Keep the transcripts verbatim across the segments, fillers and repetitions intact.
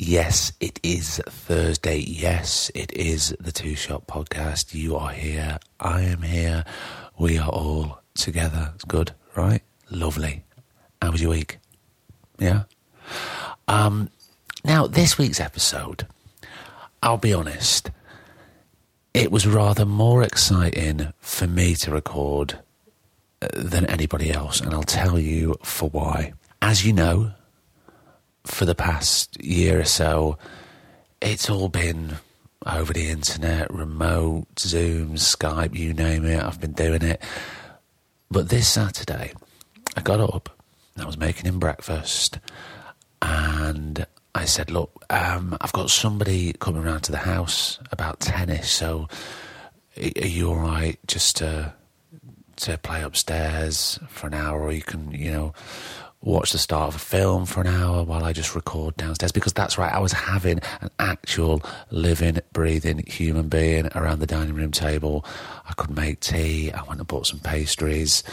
Yes, it is Thursday. Yes, it is the Two Shot Podcast. You are here. I am here. We are all together. It's good, right? Lovely. How was your week? Yeah? Um, now, this week's episode, I'll be honest, it was rather more exciting for me to record than anybody else, and I'll tell you for why. As you know, for the past year or so, it's all been over the internet, remote, Zoom, Skype, you name it. I've been doing it. But this Saturday, I got up and I was making him breakfast. And I said, look, um, I've got somebody coming round to the house about tennis. So are you all right just to, to play upstairs for an hour, or you can, you know, watch the start of a film for an hour while I just record downstairs? Because that's right, I was having an actual living, breathing human being around the dining room table. I could make tea. I went and bought some pastries.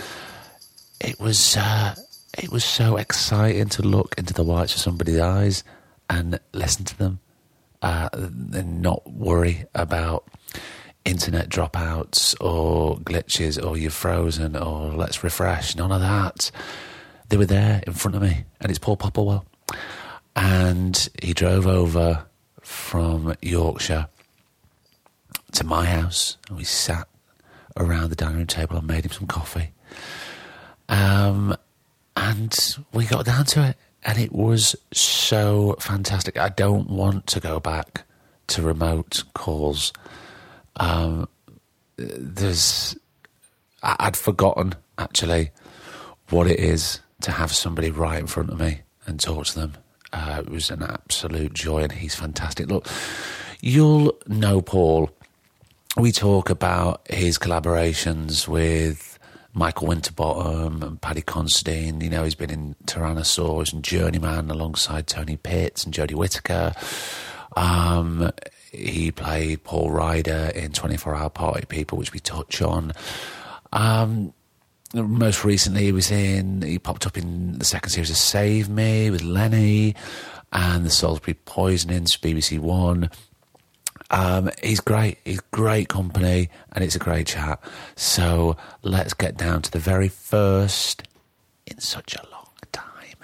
It was uh, it was so exciting to look into the whites of somebody's eyes and listen to them, uh, and not worry about internet dropouts or glitches or you're frozen or let's refresh. None of that. They were there in front of me, and it's Paul Popplewell. And he drove over from Yorkshire to my house, and we sat around the dining room table and made him some coffee. Um, and we got down to it, and it was so fantastic. I don't want to go back to remote calls. Um, there's, I, I'd forgotten, actually, what it is to have somebody right in front of me and talk to them. Uh, it was an absolute joy, and he's fantastic. Look, you'll know Paul. We talk about his collaborations with Michael Winterbottom and Paddy Considine. You know, he's been in Tyrannosaurus and Journeyman alongside Tony Pitts and Jodie Whittaker. Um, he played Paul Ryder in twenty-four hour party people, which we touch on. Um... Most recently, he was in, he popped up in the second series of Save Me with Lenny and the Salisbury Poisonings, B B C One. Um, he's great. He's great company, and it's a great chat. So let's get down to the very first, in such a long time,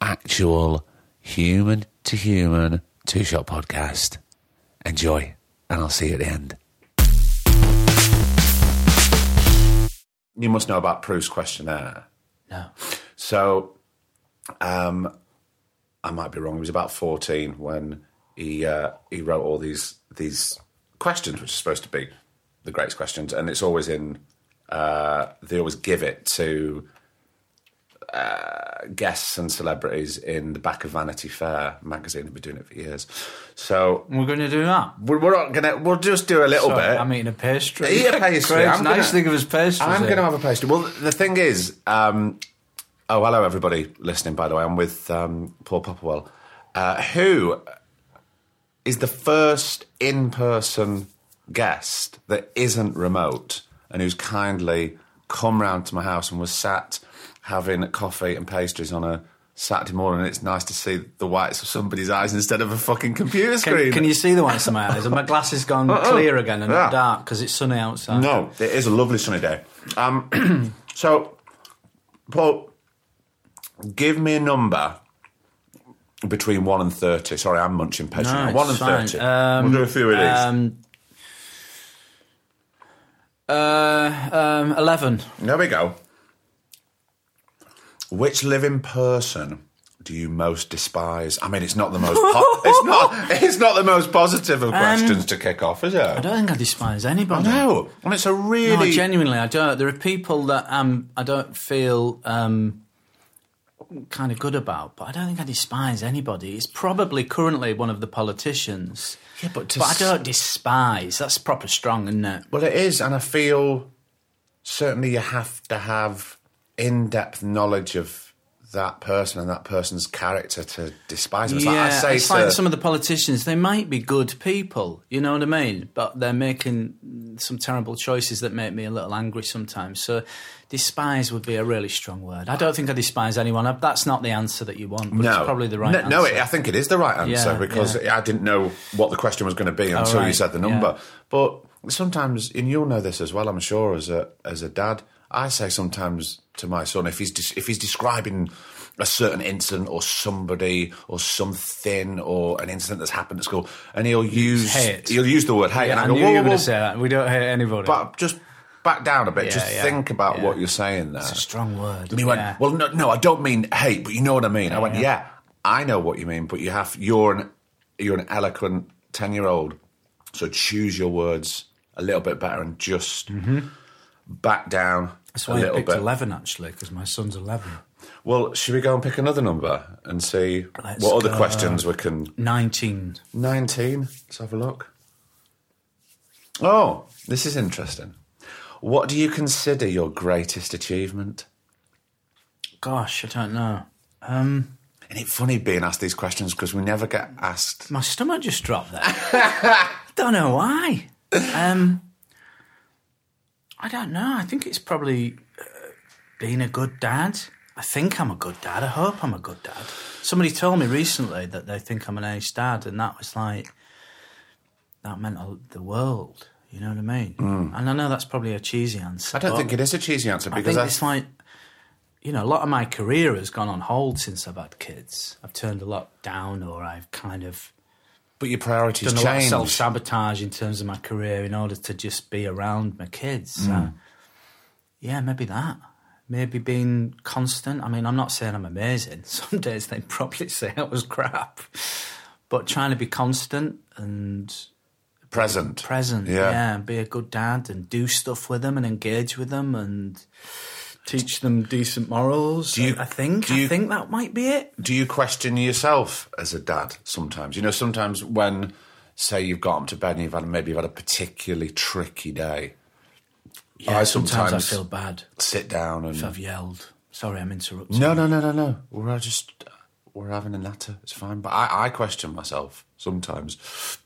actual human to human Two Shot Podcast. Enjoy, and I'll see you at the end. You must know about Proust's Questionnaire. No. So, um, I might be wrong. He was about fourteen when he uh, he wrote all these these questions, which are supposed to be the greatest questions, and it's always in. Uh, they always give it to uh, guests and celebrities in the back of Vanity Fair magazine. They've been doing it for years. So we're going to do that. We're, we're not going to. We'll just do a little Sorry, bit. I'm eating a pastry. Eat a pastry. It's nice to give us pastry. I'm going to have a pastry. Well, the thing is, um, oh, hello everybody listening. By the way, I'm with um, Paul Popplewell, uh, who is the first in-person guest that isn't remote and who's kindly come round to my house and was sat having coffee and pastries on a Saturday morning, and it's nice to see the whites of somebody's eyes instead of a fucking computer screen. Can, can you see the whites of my eyes? And my glass has gone oh, oh. clear again and yeah. not dark because it's sunny outside. No, it is a lovely sunny day. Um, so, Paul, give me a number between one and thirty. Sorry, I'm munching pastry. No, one and fine. thirty. Um, we'll do a few of these. Um, uh, um, eleven. There we go. Which living person do you most despise? I mean, it's not the most po- it's not it's not the most positive of questions um, to kick off, is it? I don't think I despise anybody. No, and it's a really no, genuinely I don't. There are people that um I don't feel um kind of good about, but I don't think I despise anybody. It's probably currently one of the politicians. Yeah, but, to but I don't despise. That's proper strong, isn't it? Well, it is, and I feel certainly you have to have in-depth knowledge of that person and that person's character to despise them. It's yeah, like, I say it's to... like some of the politicians, they might be good people, you know what I mean? But they're making some terrible choices that make me a little angry sometimes. So despise would be a really strong word. I don't think I despise anyone. I, that's not the answer that you want, but no. It's probably the right no, answer. No, it, I think it is the right answer yeah, because yeah. I didn't know what the question was going to be until oh, right. you said the number. Yeah. But sometimes, and you'll know this as well, I'm sure, as a as a dad, I say sometimes to my son, if he's de- if he's describing a certain incident or somebody or something or an incident that's happened at school, and he'll use hate. he'll use the word hate. Yeah, and I, I knew go, you whoa, were going to say that. We don't hate anybody. But just back down a bit. Yeah, just yeah, think about yeah. what you're saying there. It's a strong word. And he went, yeah. well, no, no, I don't mean hate, but you know what I mean. Yeah, I went, yeah. yeah, I know what you mean, but you have you're an you're an eloquent ten-year-old, so choose your words a little bit better and just. Mm-hmm. Back down That's why a little I picked bit. eleven, actually, because my son's eleven. Well, should we go and pick another number and see Let's what other questions we can... nineteen. nineteen. Let's have a look. Oh, this is interesting. What do you consider your greatest achievement? Gosh, I don't know. Um... Isn't it funny being asked these questions because we never get asked... My stomach just dropped there. I don't know why. Um... I don't know. I think it's probably uh, being a good dad. I think I'm a good dad. I hope I'm a good dad. Somebody told me recently that they think I'm an ace dad, and that was like, that meant the world. You know what I mean? Mm. And I know that's probably a cheesy answer. I don't think it is a cheesy answer because I think I... it's like, you know, a lot of my career has gone on hold since I've had kids. I've turned a lot down, or I've kind of. But your priorities change. I've done a lot of self-sabotage in terms of my career in order to just be around my kids. Mm. So, yeah, maybe that. Maybe being constant. I mean, I'm not saying I'm amazing. Some days they'd probably say I was crap. But trying to be constant and... Present. Present, yeah. yeah. And be a good dad and do stuff with them and engage with them and teach them decent morals. Do you, I think do you, I think that might be it. Do you question yourself as a dad sometimes? You know, sometimes when, say, you've got them to bed and you've had maybe you've had a particularly tricky day. Yeah, I sometimes, sometimes I feel bad. Sit down and if I've yelled. Sorry, I'm interrupting. No, no, no, no, no. We're just we're having a natter. It's fine. But I, I question myself sometimes,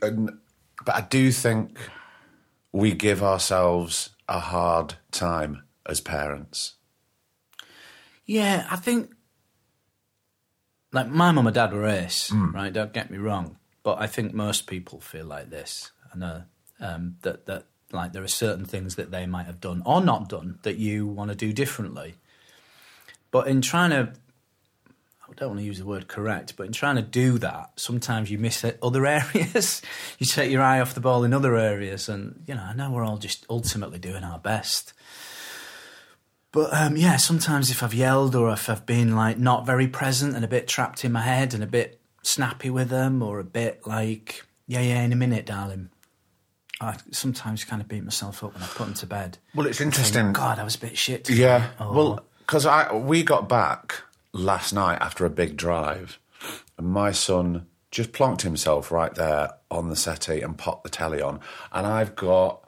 and but I do think we give ourselves a hard time. As parents? Yeah, I think... Like, my mum and dad were ace, mm. right? Don't get me wrong. But I think most people feel like this. I know um, that, that, like, there are certain things that they might have done or not done that you want to do differently. But in trying to... I don't want to use the word correct, but in trying to do that, sometimes you miss other areas. You take your eye off the ball in other areas. And, you know, I know we're all just ultimately doing our best. But, um, yeah, sometimes if I've yelled or if I've been, like, not very present and a bit trapped in my head and a bit snappy with them or a bit like, yeah, yeah, in a minute, darling, I sometimes kind of beat myself up when I put them to bed. Well, it's interesting. Think, God, I was a bit shit today. Yeah, oh. Well, because I we got back last night after a big drive and my son just plonked himself right there on the settee and popped the telly on, and I've got...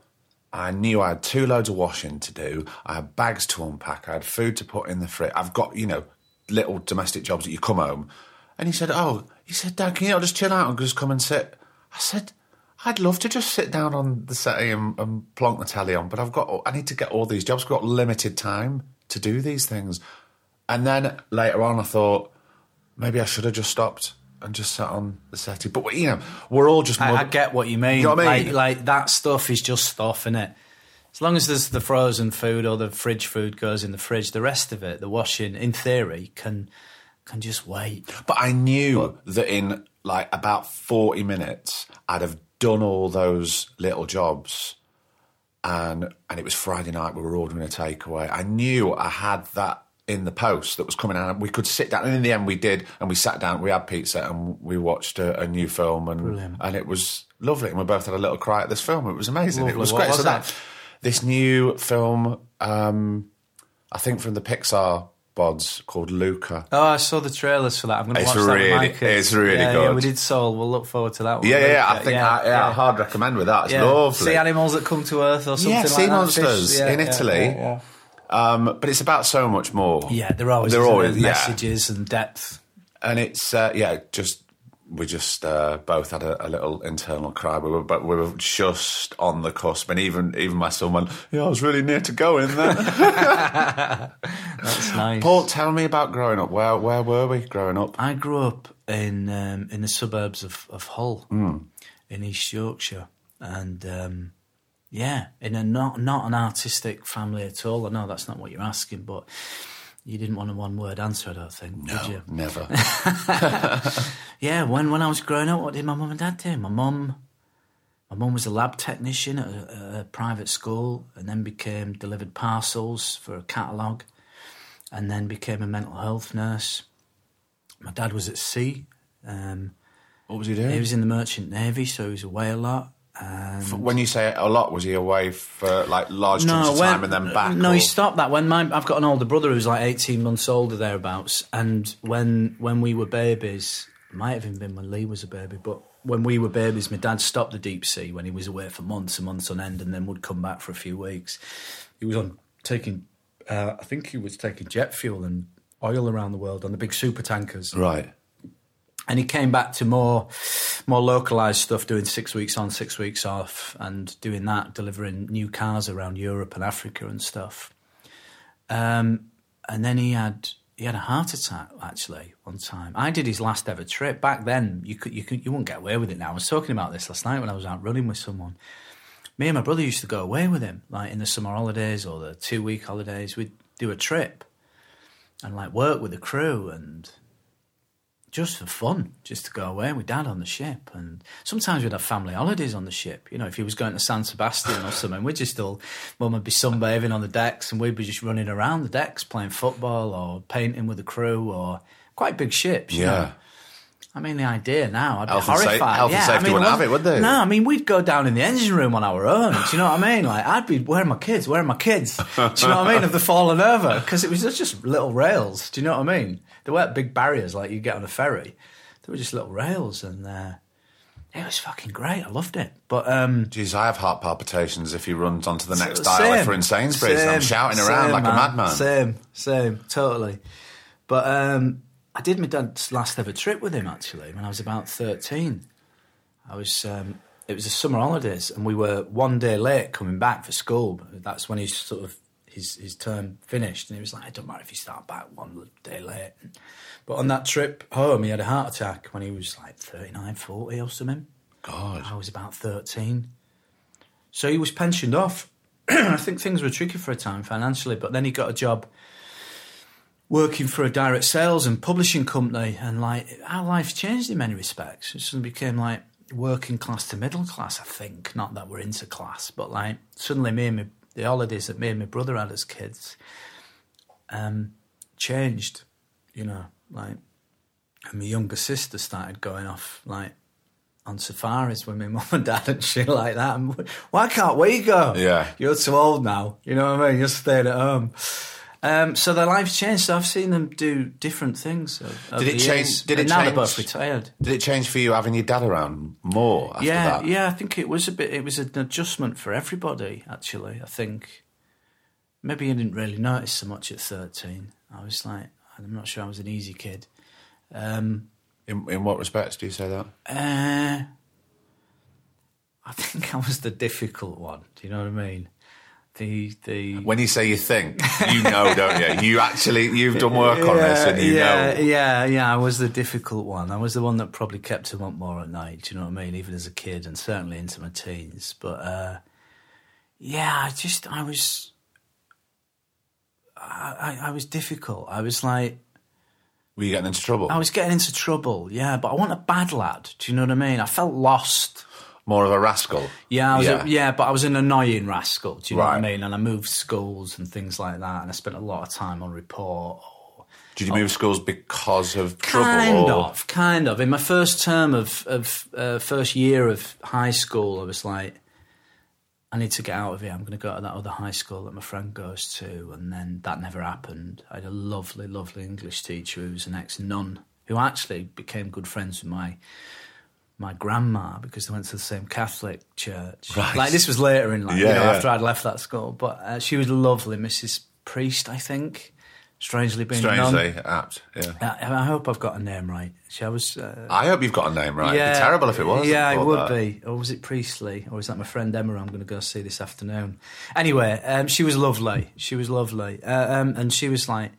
I knew I had two loads of washing to do. I had bags to unpack. I had food to put in the fridge. I've got, you know, little domestic jobs that you come home. And he said, oh, he said, Dad, can you not just chill out and just come and sit? I said, I'd love to just sit down on the settee and, and plonk the telly on, but I've got, I need to get all these jobs. I've got limited time to do these things. And then later on I thought, maybe I should have just stopped and just sat on the settee. But, you know, we're all just... Mud- I, I get what you mean. You know what I mean? Like, like, that stuff is just stuff, isn't it? As long as there's the frozen food or the fridge food goes in the fridge, the rest of it, the washing, in theory, can can just wait. But I knew but, that in, like, about forty minutes, I'd have done all those little jobs. And and it was Friday night, we were ordering a takeaway. I knew I had that in the post that was coming out, and we could sit down, and in the end we did, and we sat down, we had pizza and we watched a, a new film, and Brilliant. and it was lovely, and we both had a little cry at this film. It was amazing. Lovely. It was what great was so that? that this new film um I think from the Pixar bods called Luca. Oh, I saw the trailers for that. I'm going to watch really, that. With it's really yeah, good. Yeah, we did Soul. We'll look forward to that one. Yeah, yeah, yeah. I think yeah, I, yeah, yeah. I hard recommend with that. It's yeah. lovely. Sea animals that come to Earth or something yeah, like that. Yeah, sea monsters in yeah, Italy. Yeah, yeah, yeah. Um, but it's about so much more. Yeah, they're always, they're always yeah. messages and depth. And it's, uh, yeah, just... We just uh, both had a, a little internal cry, we were, but we were just on the cusp. And even even my son went, yeah, I was really near to going there. That's nice. Paul, tell me about growing up. Where where were we growing up? I grew up in um, in the suburbs of, of Hull, mm. in East Yorkshire. And, um, yeah, in a not, not an artistic family at all. I know that's not what you're asking, but... You didn't want a one-word answer, I don't think, no, did you? No, never. yeah, when, when I was growing up, what did my mum and dad do? My mum my mum was a lab technician at a, a private school and then became delivered parcels for a catalogue and then became a mental health nurse. My dad was at sea. Um, what was he doing? He was in the Merchant Navy, so he was away a lot. And when you say a lot, was he away for like large chunks no, of time when, and then back? No, or? He stopped that. When my I've got an older brother who's like eighteen months older thereabouts, and when when we were babies, it might have even been when Lee was a baby, but when we were babies, my dad stopped the deep sea when he was away for months and months on end, and then would come back for a few weeks. He was on taking, uh, I think he was taking jet fuel and oil around the world on the big super tankers, right? And he came back to more more localised stuff, doing six weeks on, six weeks off, and doing that, delivering new cars around Europe and Africa and stuff. Um, and then he had he had a heart attack, actually, one time. I did his last ever trip. Back then, you could, you could, you wouldn't get away with it now. I was talking about this last night when I was out running with someone. Me and my brother used to go away with him, like in the summer holidays or the two-week holidays. We'd do a trip and, like, work with the crew and... Just for fun, just to go away with Dad on the ship. And sometimes we'd have family holidays on the ship. You know, if he was going to San Sebastian or something, we'd just all, Mum would be sunbathing on the decks and we'd be just running around the decks playing football or painting with the crew or quite big ships. Yeah. You know? I mean, the idea now, I'd be health horrified. And sa- health yeah, and safety I mean, wouldn't have it, would they? No, I mean, we'd go down in the engine room on our own. Do you know what I mean? Like, I'd be, where are my kids? Where are my kids? Do you know what I mean? Have they fallen over? Because it was just little rails. Do you know what I mean? There weren't big barriers like you get on a ferry. There were just little rails and... Uh, It was fucking great. I loved it. But um, jeez, I have heart palpitations if he runs onto the next aisle for Sainsbury's. Same, and I'm shouting same, around like man. a madman. Same, same, totally. But um, I did my dad's last ever trip with him actually when I was about thirteen. I was. Um, it was the summer holidays, and we were one day late coming back for school. That's when his sort of his his term finished, and he was like, "It don't matter if you start back one day late." But on that trip home, he had a heart attack when he was like thirty-nine, forty or something. God. I was about thirteen. So he was pensioned off. I think things were tricky for a time financially, but then he got a job working for a direct sales and publishing company. And like, our life changed in many respects. It suddenly became like working class to middle class, I think. Not that we're into class, but like suddenly me and my, the holidays that me and my brother had as kids um, changed, you know. Like, and my younger sister started going off, like, on safaris with my mum and dad and shit like that. And why can't we go? Yeah. You're too old now. You know what I mean? You're staying at home. Um, so their life changed. So I've seen them do different things. Of, of did it change? Did it and now change, they're both retired. Did it change for you having your dad around more after yeah, that? Yeah, I think it was a bit, it was an adjustment for everybody, actually, I think. Maybe I didn't really notice so much at thirteen. I was like... I'm not sure I was an easy kid. Um, in in what respects do you say that? Uh, I think I was the difficult one. Do you know what I mean? The the when you say you think, you know, don't you? You actually you've done work yeah, on this, and you yeah, know. Yeah, yeah. I was the difficult one. I was the one that probably kept him up more at night. Do you know what I mean? Even as a kid, and certainly into my teens. But uh, yeah, I just I was. I, I was difficult. I was like... Were you getting into trouble? I was getting into trouble, yeah, but I wasn't a bad lad. Do you know what I mean? I felt lost. More of a rascal? Yeah, I was yeah. A, yeah but I was an annoying rascal, do you right. know what I mean? And I moved schools and things like that, and I spent a lot of time on report. Or, Did you or, move schools because of trouble? Kind or? of, kind of. In my first term of, of uh, first year of high school, I was like... I need to get out of here. I'm going to go to that other high school that my friend goes to. And then that never happened. I had a lovely, lovely English teacher who was an ex-nun, who actually became good friends with my my grandma because they went to the same Catholic church. Right. Like, this was later in life, yeah, you know, yeah. after I'd left that school. But uh, she was lovely, Missus Priest, I think. Strangely being Strangely, a nun. apt, yeah. I, I hope I've got a name right. She, I, was, uh, I hope you've got a name right. Yeah, it'd be terrible if it was. Yeah, it would that. be. Or was it Priestley? Or is that my friend Emma I'm going to go see this afternoon? Anyway, um, she was lovely. She was lovely. Uh, um, and she was like,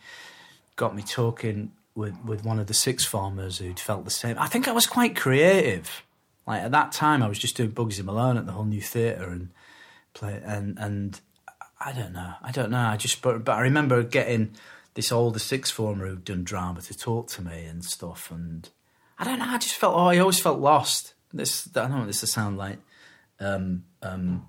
got me talking with, with one of the sixth formers who'd felt the same. I think I was quite creative. Like, at that time, I was just doing Bugsy Malone at the Whole New Theatre and play, and and I don't know. I don't know. I just, but, but I remember getting this older sixth former who'd done drama to talk to me and stuff, and I don't know, I just felt, oh, I always felt lost. This, I don't know what this to sound like, um, um,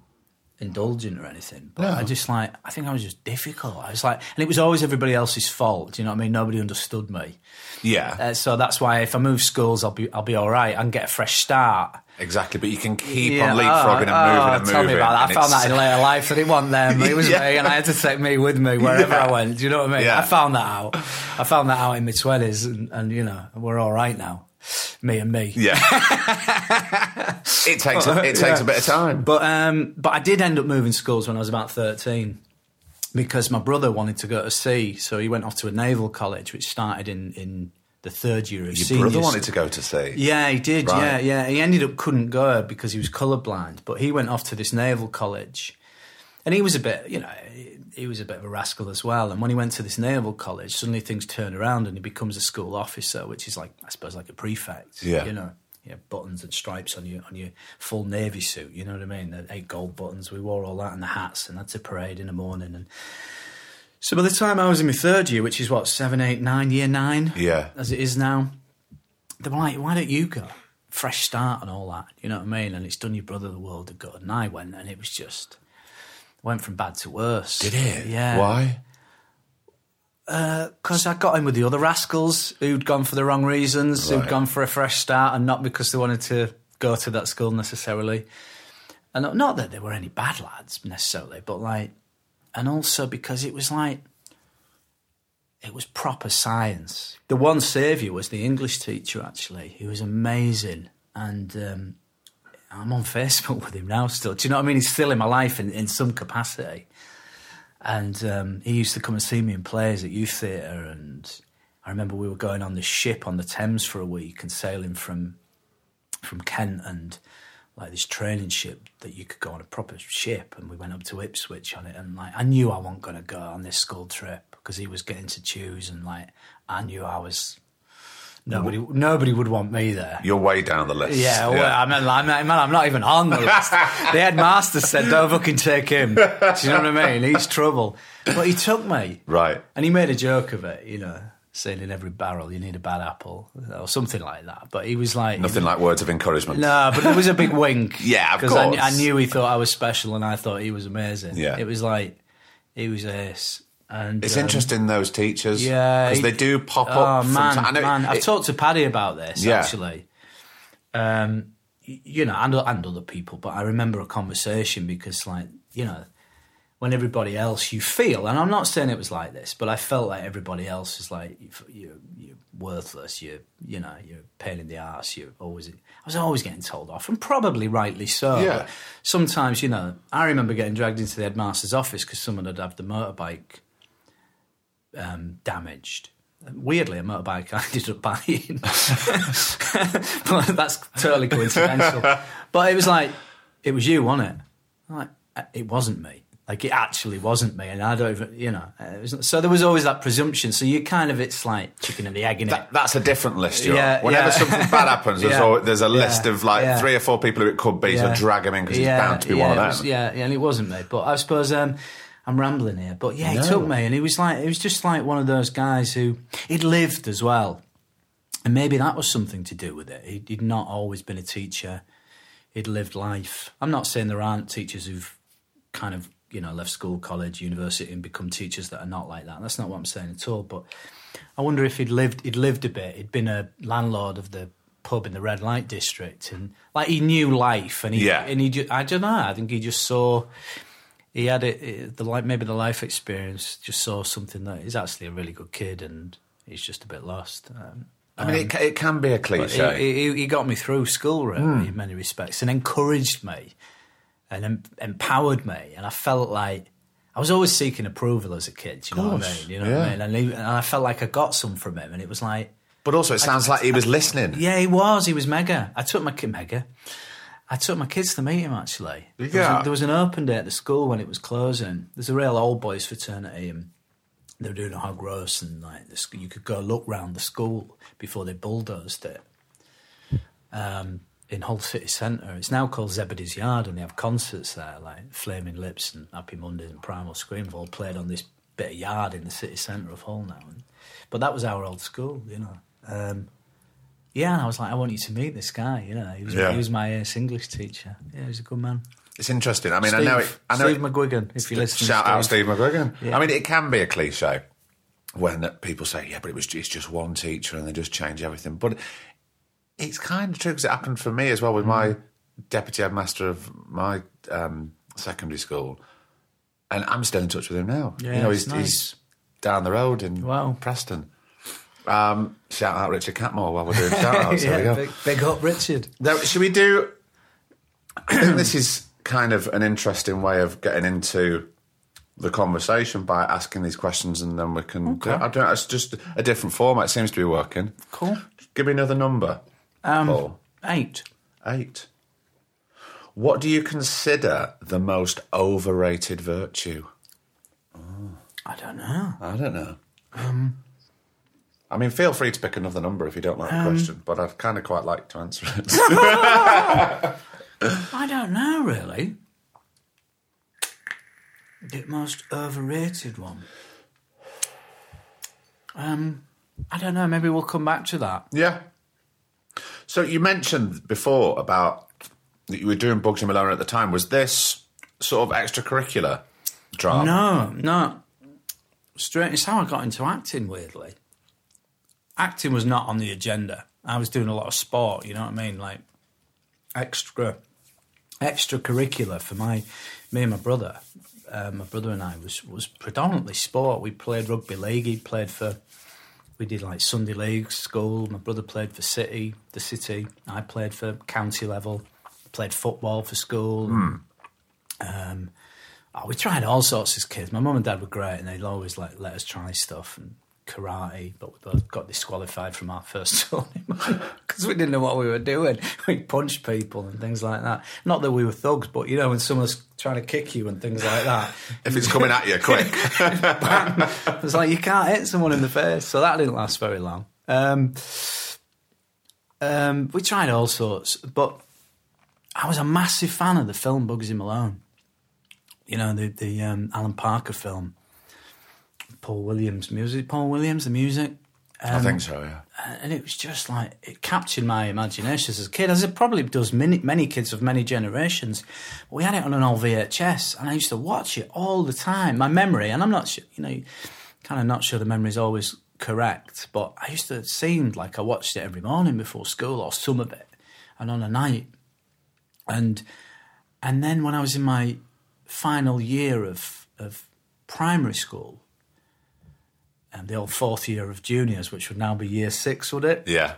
indulgent or anything, but no. I just like, I think I was just difficult. I was like, and it was always everybody else's fault, do you know what I mean? Nobody understood me. Yeah. Uh, so that's why if I move schools, I'll be, I'll be all right. I can get a fresh start. Exactly, but you can keep yeah, on leapfrogging oh, and moving oh, and moving. Tell me about that. I found that in later life. I didn't want them. It was yeah. me, and I had to take me with me wherever yeah. I went. Do you know what I mean? Yeah. I found that out. I found that out in my twenties, and, and you know, we're all right now. Me and me. Yeah. it takes a, it takes yeah. a bit of time, but um, but I did end up moving schools when I was about thirteen because my brother wanted to go to sea, so he went off to a naval college, which started in in. the third year of senior. Your brother wanted to go to sea? Yeah, he did, right. yeah, yeah. He ended up couldn't go because he was colourblind, but he went off to this naval college. And he was a bit, you know, he was a bit of a rascal as well. And when he went to this naval college, suddenly things turn around and he becomes a school officer, which is like, I suppose, like a prefect, yeah. you know. You know, buttons and stripes on your on your full navy suit, you know what I mean? The eight gold buttons, we wore all that and the hats, and that's a parade in the morning. And so by the time I was in my third year, which is what, seven, eight, nine, year nine, yeah, as it is now, they were like, why don't you go? Fresh start and all that, you know what I mean? And it's done your brother the world of good. And I went, and it was just, went from bad to worse. Did it? Yeah. Why? Because uh, I got in with the other rascals who'd gone for the wrong reasons, right. who'd gone for a fresh start and not because they wanted to go to that school necessarily. And not that there were any bad lads necessarily, but like, and also because it was like, it was proper science. The one saviour was the English teacher, actually. He was amazing. And um, I'm on Facebook with him now still. Do you know what I mean? He's still in my life in, in some capacity. And um, he used to come and see me in plays at youth theatre. And I remember we were going on this ship on the Thames for a week and sailing from from Kent and like this training ship that you could go on a proper ship, and we went up to Ipswich on it, and like I knew I wasn't going to go on this school trip because he was getting to choose, and like I knew I was nobody nobody would want me there. You're way down the list. Yeah, well, yeah. I mean, like, man, I'm not even on the list. The headmaster said, "Don't fucking take him." Do you know what I mean? He's trouble, but he took me, right? And he made a joke of it, you know. Saying in every barrel you need a bad apple or something like that. But he was like... Nothing like words of encouragement. No, but it was a big wink. Yeah, of course. Because I, I knew he thought I was special and I thought he was amazing. Yeah. It was like, he was ace. And it's um, interesting, those teachers. Yeah. Because they do pop oh, up. Oh, man, t- I know, man. It, I've talked to Paddy about this, yeah. actually. Um, you know, and, and other people. But I remember a conversation because, like, you know... when everybody else you feel, and I'm not saying it was like this, but I felt like everybody else is like, you're, you're worthless, you're, you know, you're a pain in the arse, you're always, I was always getting told off, and probably rightly so. Yeah. Sometimes, you know, I remember getting dragged into the headmaster's office because someone had had the motorbike um, damaged. Weirdly, a motorbike I ended up buying. But that's totally coincidental. But it was like, it was you, wasn't it? Like, it wasn't me. Like, it actually wasn't me, and I don't even, you know. It was not, so there was always that presumption. So you kind of, it's like chicken and the egg in that, it. That's a different list, you're yeah, on. Whenever yeah. something bad happens, there's, yeah, always, there's a list yeah, of, like, yeah. three or four people who it could be, yeah. so drag them in because yeah, it's bound to be yeah, one of them. Was, yeah, yeah, and it wasn't me. But I suppose um, I'm rambling here. But, yeah, no. he took me, and he was like, it was just like one of those guys who, he'd lived as well. And maybe that was something to do with it. He'd, he'd not always been a teacher. He'd lived life. I'm not saying there aren't teachers who've kind of, you know, left school, college, university, and become teachers that are not like that. That's not what I'm saying at all. But I wonder if he'd lived, he'd lived a bit. He'd been a landlord of the pub in the red light district, and like he knew life, and he yeah. and he just, I don't know, I think he just saw, he had it, the like maybe the life experience, just saw something that he's actually a really good kid and he's just a bit lost. Um, I mean, um, it, it can be a cliche. He, he, he got me through school, really, mm. in many respects, and encouraged me and em- empowered me, and I felt like I was always seeking approval as a kid. Do you know what I mean? You know yeah. what I mean? And, he, and I felt like I got some from him, and it was like. But also, it sounds I, like he was I, listening. Yeah, he was. He was mega. I took my kid mega. I took my kids to meet him. Actually, yeah. There was, a, there was an open day at the school when it was closing. There's a real old boys fraternity, and they were doing a hog roast, and like the school, you could go look round the school before they bulldozed it. Um, in Hull city centre, it's now called Zebedee's Yard, and they have concerts there, like Flaming Lips and Happy Mondays and Primal Scream have all played on this bit of yard in the city centre of Hull now. And, but that was our old school, you know. Um, yeah, and I was like, I want you to meet this guy, you know. He was, yeah. he was my ace English teacher. Yeah, he was a good man. It's interesting. I mean, Steve, I know it. I know Steve it, McGuigan, if you listen. Shout out Steve McGuigan. Yeah. I mean, it can be a cliche when people say, "Yeah, but it was it's just one teacher and they just change everything." But it's kind of true because it happened for me as well with mm. my deputy headmaster of my um, secondary school, and I'm still in touch with him now. Yeah, you know, he's, nice. he's down the road in wow. Preston. Um, shout out Richard Catmore while we're doing shout outs. yeah, there we go. Big, big up Richard. Now, should we do? I think this is kind of an interesting way of getting into the conversation by asking these questions, and then we can. Okay. I don't. It's just a different format. It seems to be working. Cool. Give me another number. Um, Paul. Eight. Eight. What do you consider the most overrated virtue? Oh. I don't know. I don't know. Um. I mean, feel free to pick another number if you don't like um, the question, but I'd kind of quite like to answer it. I don't know, really. The most overrated one. Um, I don't know, maybe we'll come back to that. Yeah. So you mentioned before about that you were doing Bugsy Malone at the time. Was this sort of extracurricular drama? No, no. Straight, it's how I got into acting, weirdly. Acting was not on the agenda. I was doing a lot of sport, you know what I mean? Like extra, extracurricular for my, me and my brother. Uh, my brother and I was was predominantly sport. We played rugby league. He played for, we did like Sunday league school. My brother played for City, the City. I played for county level. Played football for school. Mm. Um, oh, we tried all sorts as kids. My mum and dad were great, and they'd always like let us try stuff and. Karate, but we both got disqualified from our first tournament because we didn't know what we were doing. We punched people and things like that. Not that we were thugs, but you know, when someone's trying to kick you and things like that, if it's coming at you quick, it's like you can't hit someone in the face. So that didn't last very long. Um, um, we tried all sorts, but I was a massive fan of the film Bugsy Malone. You know, the the um, Alan Parker film. Paul Williams music, Paul Williams, the music. Um, I think so, yeah. And it was just like, it captured my imagination as a kid, as it probably does many, many kids of many generations. But we had it on an old V H S, and I used to watch it all the time. My memory, and I'm not sure, you know, kind of not sure the memory is always correct, but I used to, it seemed like I watched it every morning before school, or some of it, and on a night. And and then when I was in my final year of of primary school, and the old fourth year of juniors, which would now be year six, would it? Yeah.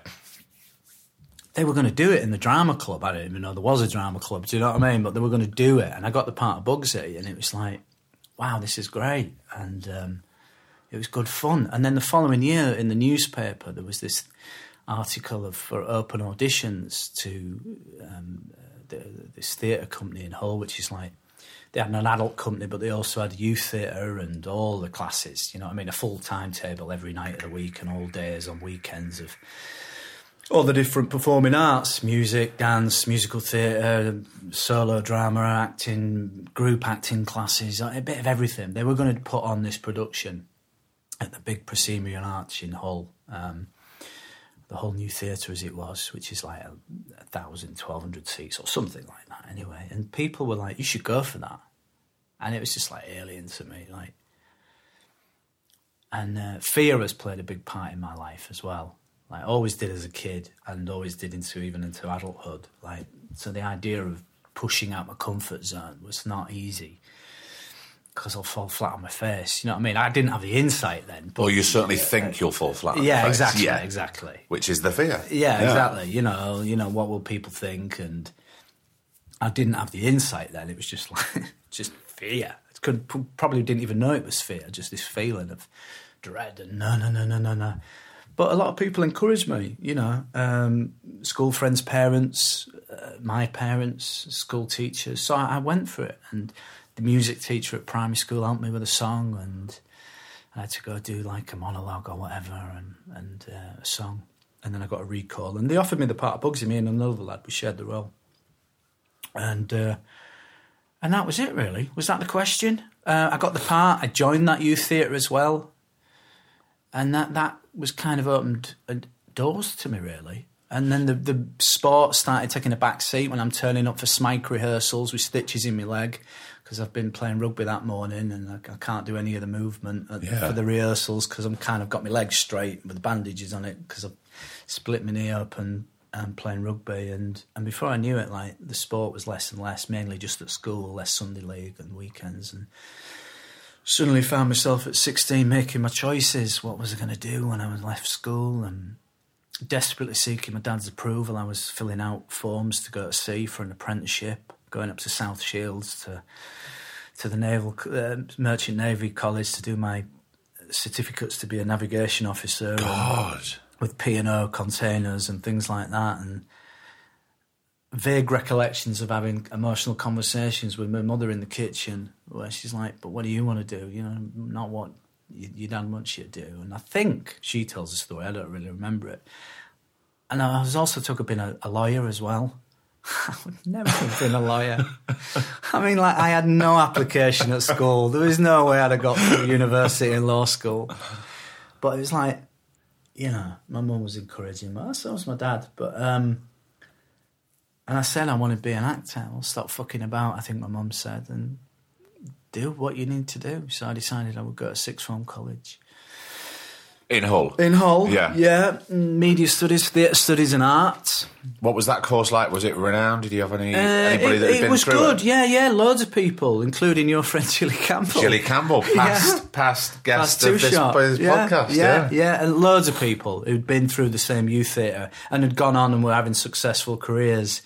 They were going to do it in the drama club. I didn't even know there was a drama club, do you know what I mean? But they were going to do it, and I got the part of Bugsy, and it was like, wow, this is great. And um, it was good fun. And then the following year in the newspaper, there was this article of, for open auditions to um, the, this theatre company in Hull, which is like, they had an adult company, but they also had youth theatre and all the classes, you know what I mean? A full timetable every night of the week and all days on weekends of all the different performing arts, music, dance, musical theatre, solo drama, acting, group acting classes, a bit of everything. They were going to put on this production at the big Proscenium Arch in Hull, um, the whole new theatre as it was, which is like a, a thousand, twelve hundred seats or something like that anyway. And people were like, you should go for that. And it was just like alien to me, like. And uh, fear has played a big part in my life as well. Like, always did as a kid and always did into even into adulthood. Like, so the idea of pushing out my comfort zone was not easy because I'll fall flat on my face. You know what I mean? I didn't have the insight then. But, well, you certainly yeah, think you'll fall flat on yeah, your face. Exactly, yeah, exactly, exactly. Which is the fear. Yeah, yeah, exactly. You know, you know, what will people think? And I didn't have the insight then. It was just like, just fear. I could, probably didn't even know it was fear, just this feeling of dread and no, no, no, no, no, no. But a lot of people encouraged me, you know, um, school friends, parents, uh, my parents, school teachers. So I, I went for it. And the music teacher at primary school helped me with a song, and I had to go do like a monologue or whatever and, and uh, a song. And then I got a recall. And they offered me the part of Bugsy, me and another lad. We shared the role. And uh, and that was it, really. Was that the question? Uh, I got the part. I joined that youth theatre as well. And that, that was kind of opened doors to me, really. And then the, the sport started taking a back seat when I'm turning up for Smike rehearsals with stitches in my leg because I've been playing rugby that morning and I, I can't do any of the movement at, yeah. for the rehearsals because I'm kind of got my leg straight with bandages on it because I've split my knee open and playing rugby. And, and before I knew it, like, the sport was less and less, mainly just at school, less Sunday league and weekends and... Suddenly found myself at sixteen making my choices. What was I going to do when I left school? And desperately seeking my dad's approval, I was filling out forms to go to sea for an apprenticeship, going up to South Shields to to the Naval uh, Merchant Navy College to do my certificates to be a navigation officer. God. And, with P and O containers and things like that. And vague recollections of having emotional conversations with my mother in the kitchen where she's like, but what do you want to do? You know, not what your dad wants you to do. And I think she tells the story. I don't really remember it. And I was also took up in a, a lawyer as well. I would never have been a lawyer. I mean, like, I had no application at school. There was no way I'd have got through university and law school. But it was like, you know, my mum was encouraging me. So was my dad. But, um... And I said I want to be an actor. I'll stop fucking about, I think my mum said, and do what you need to do. So I decided I would go to sixth form college. In Hull? In Hull, yeah. Yeah, media studies, theatre studies and arts. What was that course like? Was it renowned? Did you have any uh, anybody it, that had been through it? It was good, it? yeah, yeah. Loads of people, including your friend Gilly Campbell. Gilly Campbell, past, yeah. past guest past of this, this yeah, podcast. Yeah, yeah, yeah, and loads of people who'd been through the same youth theatre and had gone on and were having successful careers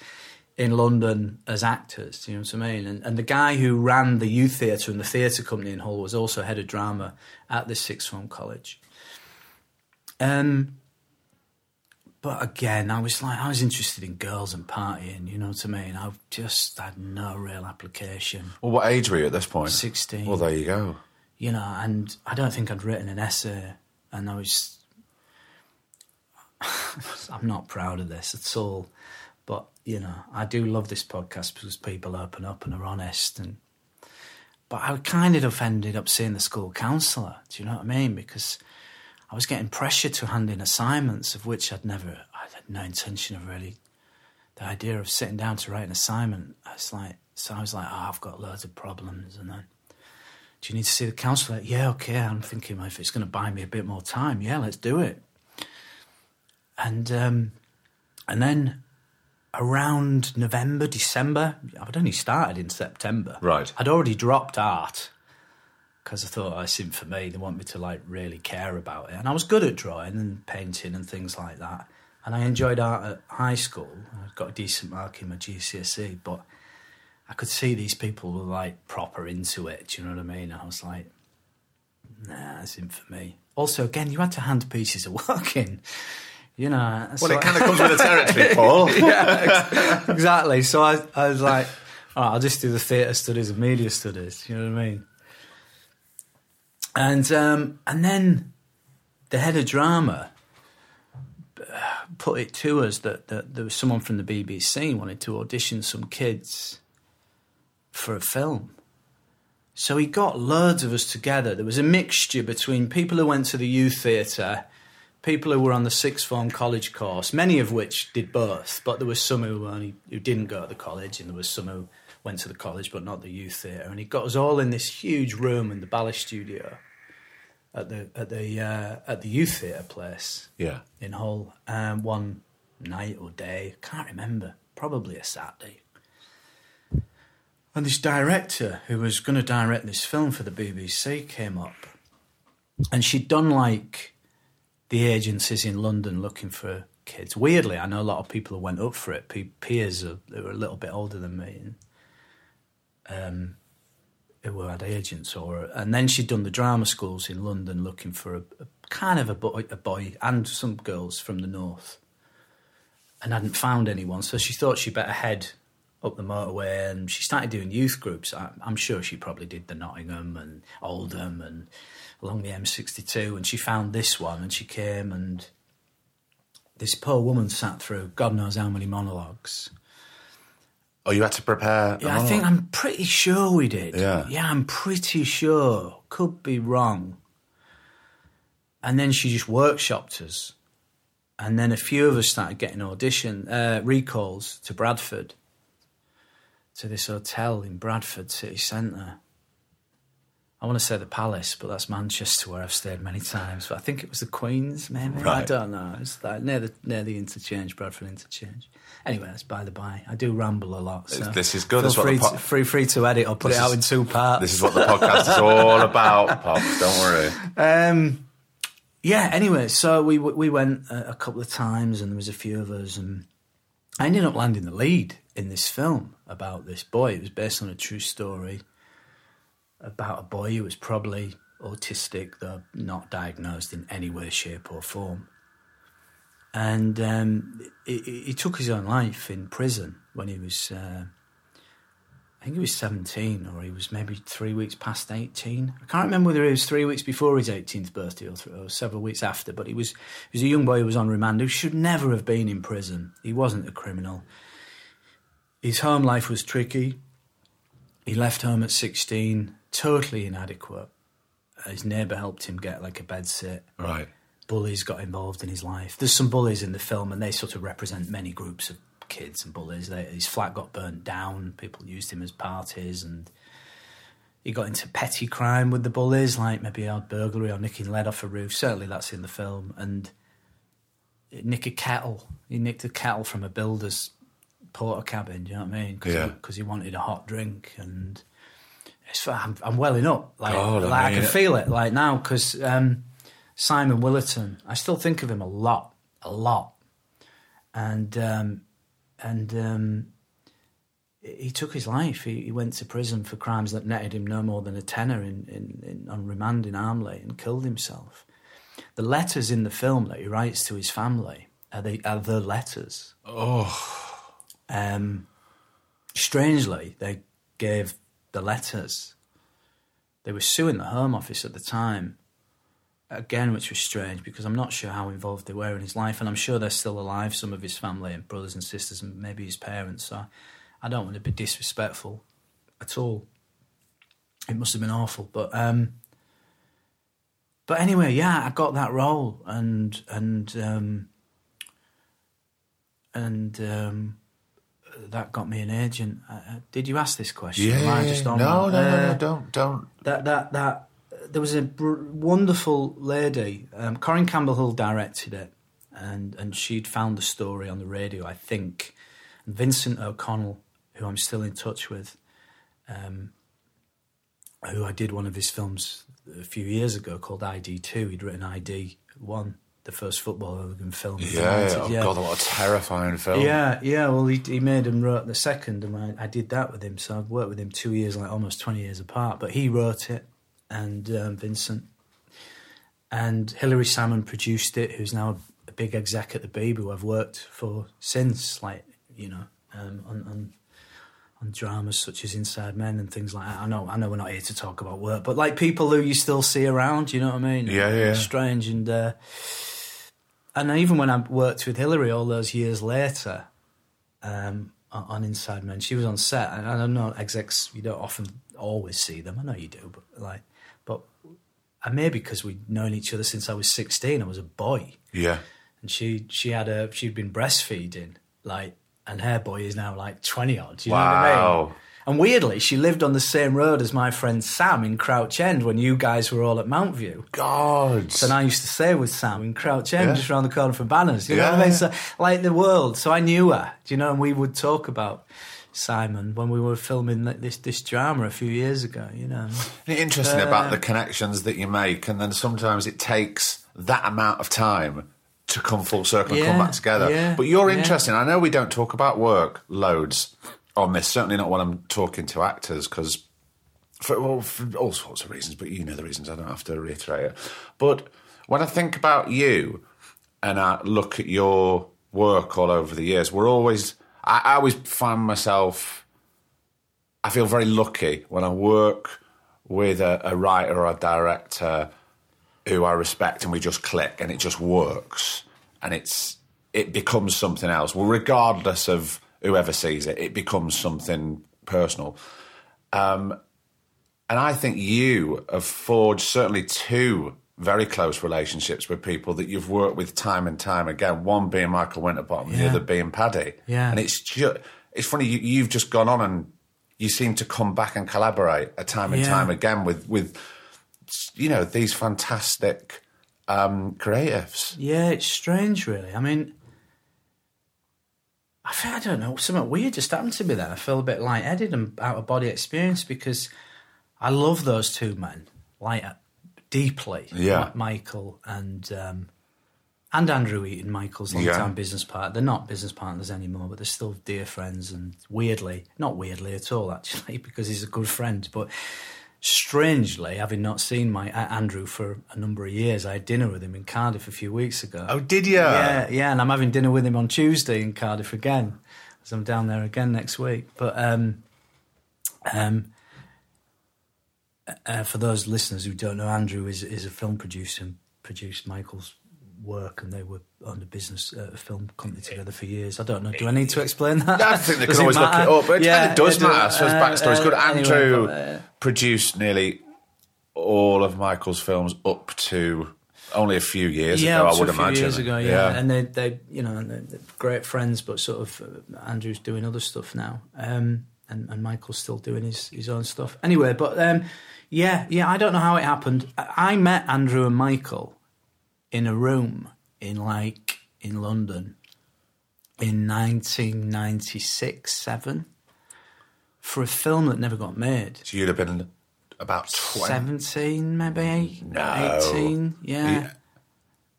in London as actors, do you know what I mean? And, and the guy who ran the youth theatre and the theatre company in Hull was also head of drama at the sixth form college. Um, but again, I was like, I was interested in girls and partying, you know what I mean? I just had no real application. Well, what age were you at this point? sixteen. Well, there you go. You know, and I don't think I'd written an essay, and I was, I'm not proud of this at all, but, you know, I do love this podcast because people open up and are honest, and but I kind of ended up seeing the school counsellor, do you know what I mean? Because I was getting pressure to hand in assignments, of which I'd never, I had no intention of really. The idea of sitting down to write an assignment, I was like, so I was like, oh, I've got loads of problems. And then, do you need to see the counsellor? Yeah, okay. I'm thinking, well, if it's going to buy me a bit more time, yeah, let's do it. And um, and then around November, December, I'd only started in September. Right. I'd already dropped art. Because I thought, oh, it's in for me. They want me to, like, really care about it. And I was good at drawing and painting and things like that. And I enjoyed art at high school. I got a decent mark in my G C S E. But I could see these people were, like, proper into it. Do you know what I mean? And I was like, nah, it's in for me. Also, again, you had to hand pieces of work in. You know. Well, so it kind of comes with the territory, Paul. Yeah, exactly. So I, I was like, all right, I'll just do the theatre studies and media studies. You know what I mean? And um, and then the head of drama put it to us that, that there was someone from the B B C wanted to audition some kids for a film. So he got loads of us together. There was a mixture between people who went to the youth theatre, people who were on the sixth form college course, many of which did both, but there was some who only, who didn't go to the college, and there was some who went to the college but not the youth theatre. And he got us all in this huge room in the Ballet Studio at the at the uh, at the youth theatre place. Yeah. In Hull, um, one night or day, can't remember, probably a Saturday. And this director who was going to direct this film for the B B C came up, and she'd done like the agencies in London looking for kids. Weirdly, I know a lot of people who went up for it, peers who were a little bit older than me, um, who had agents. Or, and then she'd done the drama schools in London looking for a, a kind of a boy, a boy and some girls from the north, and hadn't found anyone. So she thought she'd better head up the motorway, and she started doing youth groups. I, I'm sure she probably did the Nottingham and Oldham and along the M sixty-two, and she found this one, and she came, and this poor woman sat through God knows how many monologues. Oh, you had to prepare? Yeah, monologue? I think, I'm pretty sure we did. Yeah. Yeah, I'm pretty sure. Could be wrong. And then she just workshopped us. And then a few of us started getting audition, uh, recalls to Bradford, to this hotel in Bradford city centre. I want to say the Palace, but that's Manchester, where I've stayed many times. But I think it was the Queen's, maybe. Right. I don't know. It's like near the near the interchange, Bradford interchange. Anyway, that's by the by. I do ramble a lot. So this is good. Feel free, po- to, free, free to edit or put it is, out in two parts. This is what the podcast is all about, Pops. Don't worry. Um, yeah. Anyway, so we we went a couple of times, and there was a few of us, and I ended up landing the lead in this film about this boy. It was based on a true story about a boy who was probably autistic, though not diagnosed in any way, shape or form. And um, he, he took his own life in prison when he was, uh, I think he was seventeen, or he was maybe three weeks past eighteen. I can't remember whether it was three weeks before his eighteenth birthday or, th- or several weeks after, but he was, he was a young boy who was on remand, who should never have been in prison. He wasn't a criminal. His home life was tricky. He left home at sixteen, totally inadequate. His neighbour helped him get like a bed sit. Right. Bullies got involved in his life. There's some bullies in the film, and they sort of represent many groups of kids and bullies. They, his flat got burnt down. People used him as parties, and he got into petty crime with the bullies, like maybe odd burglary or nicking lead off a roof. Certainly that's in the film. And nick a kettle. He nicked a kettle from a builder's porter cabin, do you know what I mean? Because yeah. he, he wanted a hot drink, and it's, I'm, I'm welling up. Like, God, like I, I can it. feel it like now, because um, Simon Willerton, I still think of him a lot, a lot. And um, and um, he took his life. He, he went to prison for crimes that netted him no more than a tenner in, in, in, on remand in Armley, and killed himself. The letters in the film that he writes to his family are the, are the letters. Oh. Um, strangely, they gave the letters. They were suing the Home Office at the time, again, which was strange, because I'm not sure how involved they were in his life, and I'm sure they're still alive, some of his family and brothers and sisters and maybe his parents, so I don't want to be disrespectful at all. It must have been awful, but um, but anyway, yeah, I got that role, and and um, and um, that got me an agent. Uh, did you ask this question? Yeah, yeah, I just on no, no, uh, no, no, don't, don't. That, that, that. There was a br- wonderful lady. Um, Corinne Campbell-Hill directed it, and and she'd found the story on the radio, I think. And Vincent O'Connell, who I'm still in touch with, um, who I did one of his films a few years ago called I D two. He'd written I D one. The first football hooligan film. Yeah, yeah. Oh, yeah. God, what a terrifying film. Yeah, yeah. Well, he, he made and wrote the second, and I, I did that with him. So I've worked with him two years, like almost twenty years apart. But he wrote it, and um, Vincent. And Hilary Salmon produced it, who's now a big exec at the Beeb, who I've worked for since, like, you know, um, on, on on dramas such as Inside Men and things like that. I know, I know we're not here to talk about work, but like people who you still see around, you know what I mean? Yeah, yeah. It's strange, and... Uh, And even when I worked with Hilary all those years later um, on Inside Men, she was on set. And I don't know, execs, you don't often always see them. I know you do, but like, but I maybe because we'd known each other since I was sixteen. I was a boy. Yeah. And she she had a she'd been breastfeeding, like, and her boy is now like twenty odd. You wow. know what I mean? And weirdly, she lived on the same road as my friend Sam in Crouch End when you guys were all at Mount View. God. So now I used to stay with Sam in Crouch End, yeah. just around the corner from Banners. You yeah. know what I mean? So, like the world. So I knew her, do you know, and we would talk about Simon when we were filming this this drama a few years ago, you know. It's interesting uh, about the connections that you make, and then sometimes it takes that amount of time to come full circle and yeah, come back together. Yeah, but you're interesting. Yeah. I know we don't talk about work loads on this, certainly not when I'm talking to actors, because for, well, for all sorts of reasons, but you know the reasons, I don't have to reiterate it. But when I think about you and I look at your work all over the years, we're always... I, I always find myself... I feel very lucky when I work with a, a writer or a director who I respect and we just click and it just works and it's it becomes something else. Well, regardless of whoever sees it, it becomes something personal. Um, and I think you have forged certainly two very close relationships with people that you've worked with time and time again, one being Michael Winterbottom, yeah. the other being Paddy. Yeah. And it's just, it's funny, you, you've just gone on and you seem to come back and collaborate a time and yeah. time again with... with you know, these fantastic um, creatives. Yeah, it's strange, really. I mean, I feel, I don't know, something weird just happened to me then. I feel a bit lightheaded and out-of-body experience because I love those two men, like, deeply. Yeah. Michael and um, and Andrew Eaton, Michael's long-time yeah. business partner. They're not business partners anymore, but they're still dear friends and weirdly, not weirdly at all, actually, because he's a good friend, but... Strangely, having not seen my uh, Andrew for a number of years, I had dinner with him in Cardiff a few weeks ago. Oh, did you? Yeah, yeah, and I'm having dinner with him on Tuesday in Cardiff again, because I'm down there again next week. But um, um, uh, for those listeners who don't know, Andrew is is a film producer and produced Michael's work, and they were on a business uh, film company together for years. I don't know. Do I need to explain that? I think they can always matter? look it up. It, yeah, it does it matter. So his backstory's uh, good. Andrew anyway, uh, produced nearly all of Michael's films up to only a few years yeah, ago. Up to I would a few imagine. Years ago, yeah. yeah. And they, they, you know, they're great friends, but sort of uh, Andrew's doing other stuff now, um, and, and Michael's still doing his his own stuff. Anyway, but um, yeah, yeah. I don't know how it happened. I, I met Andrew and Michael in a room in like in London in nineteen ninety-six, seven for a film that never got made. So you'd have been about twenty seventeen, maybe no, eighteen. Yeah, yeah.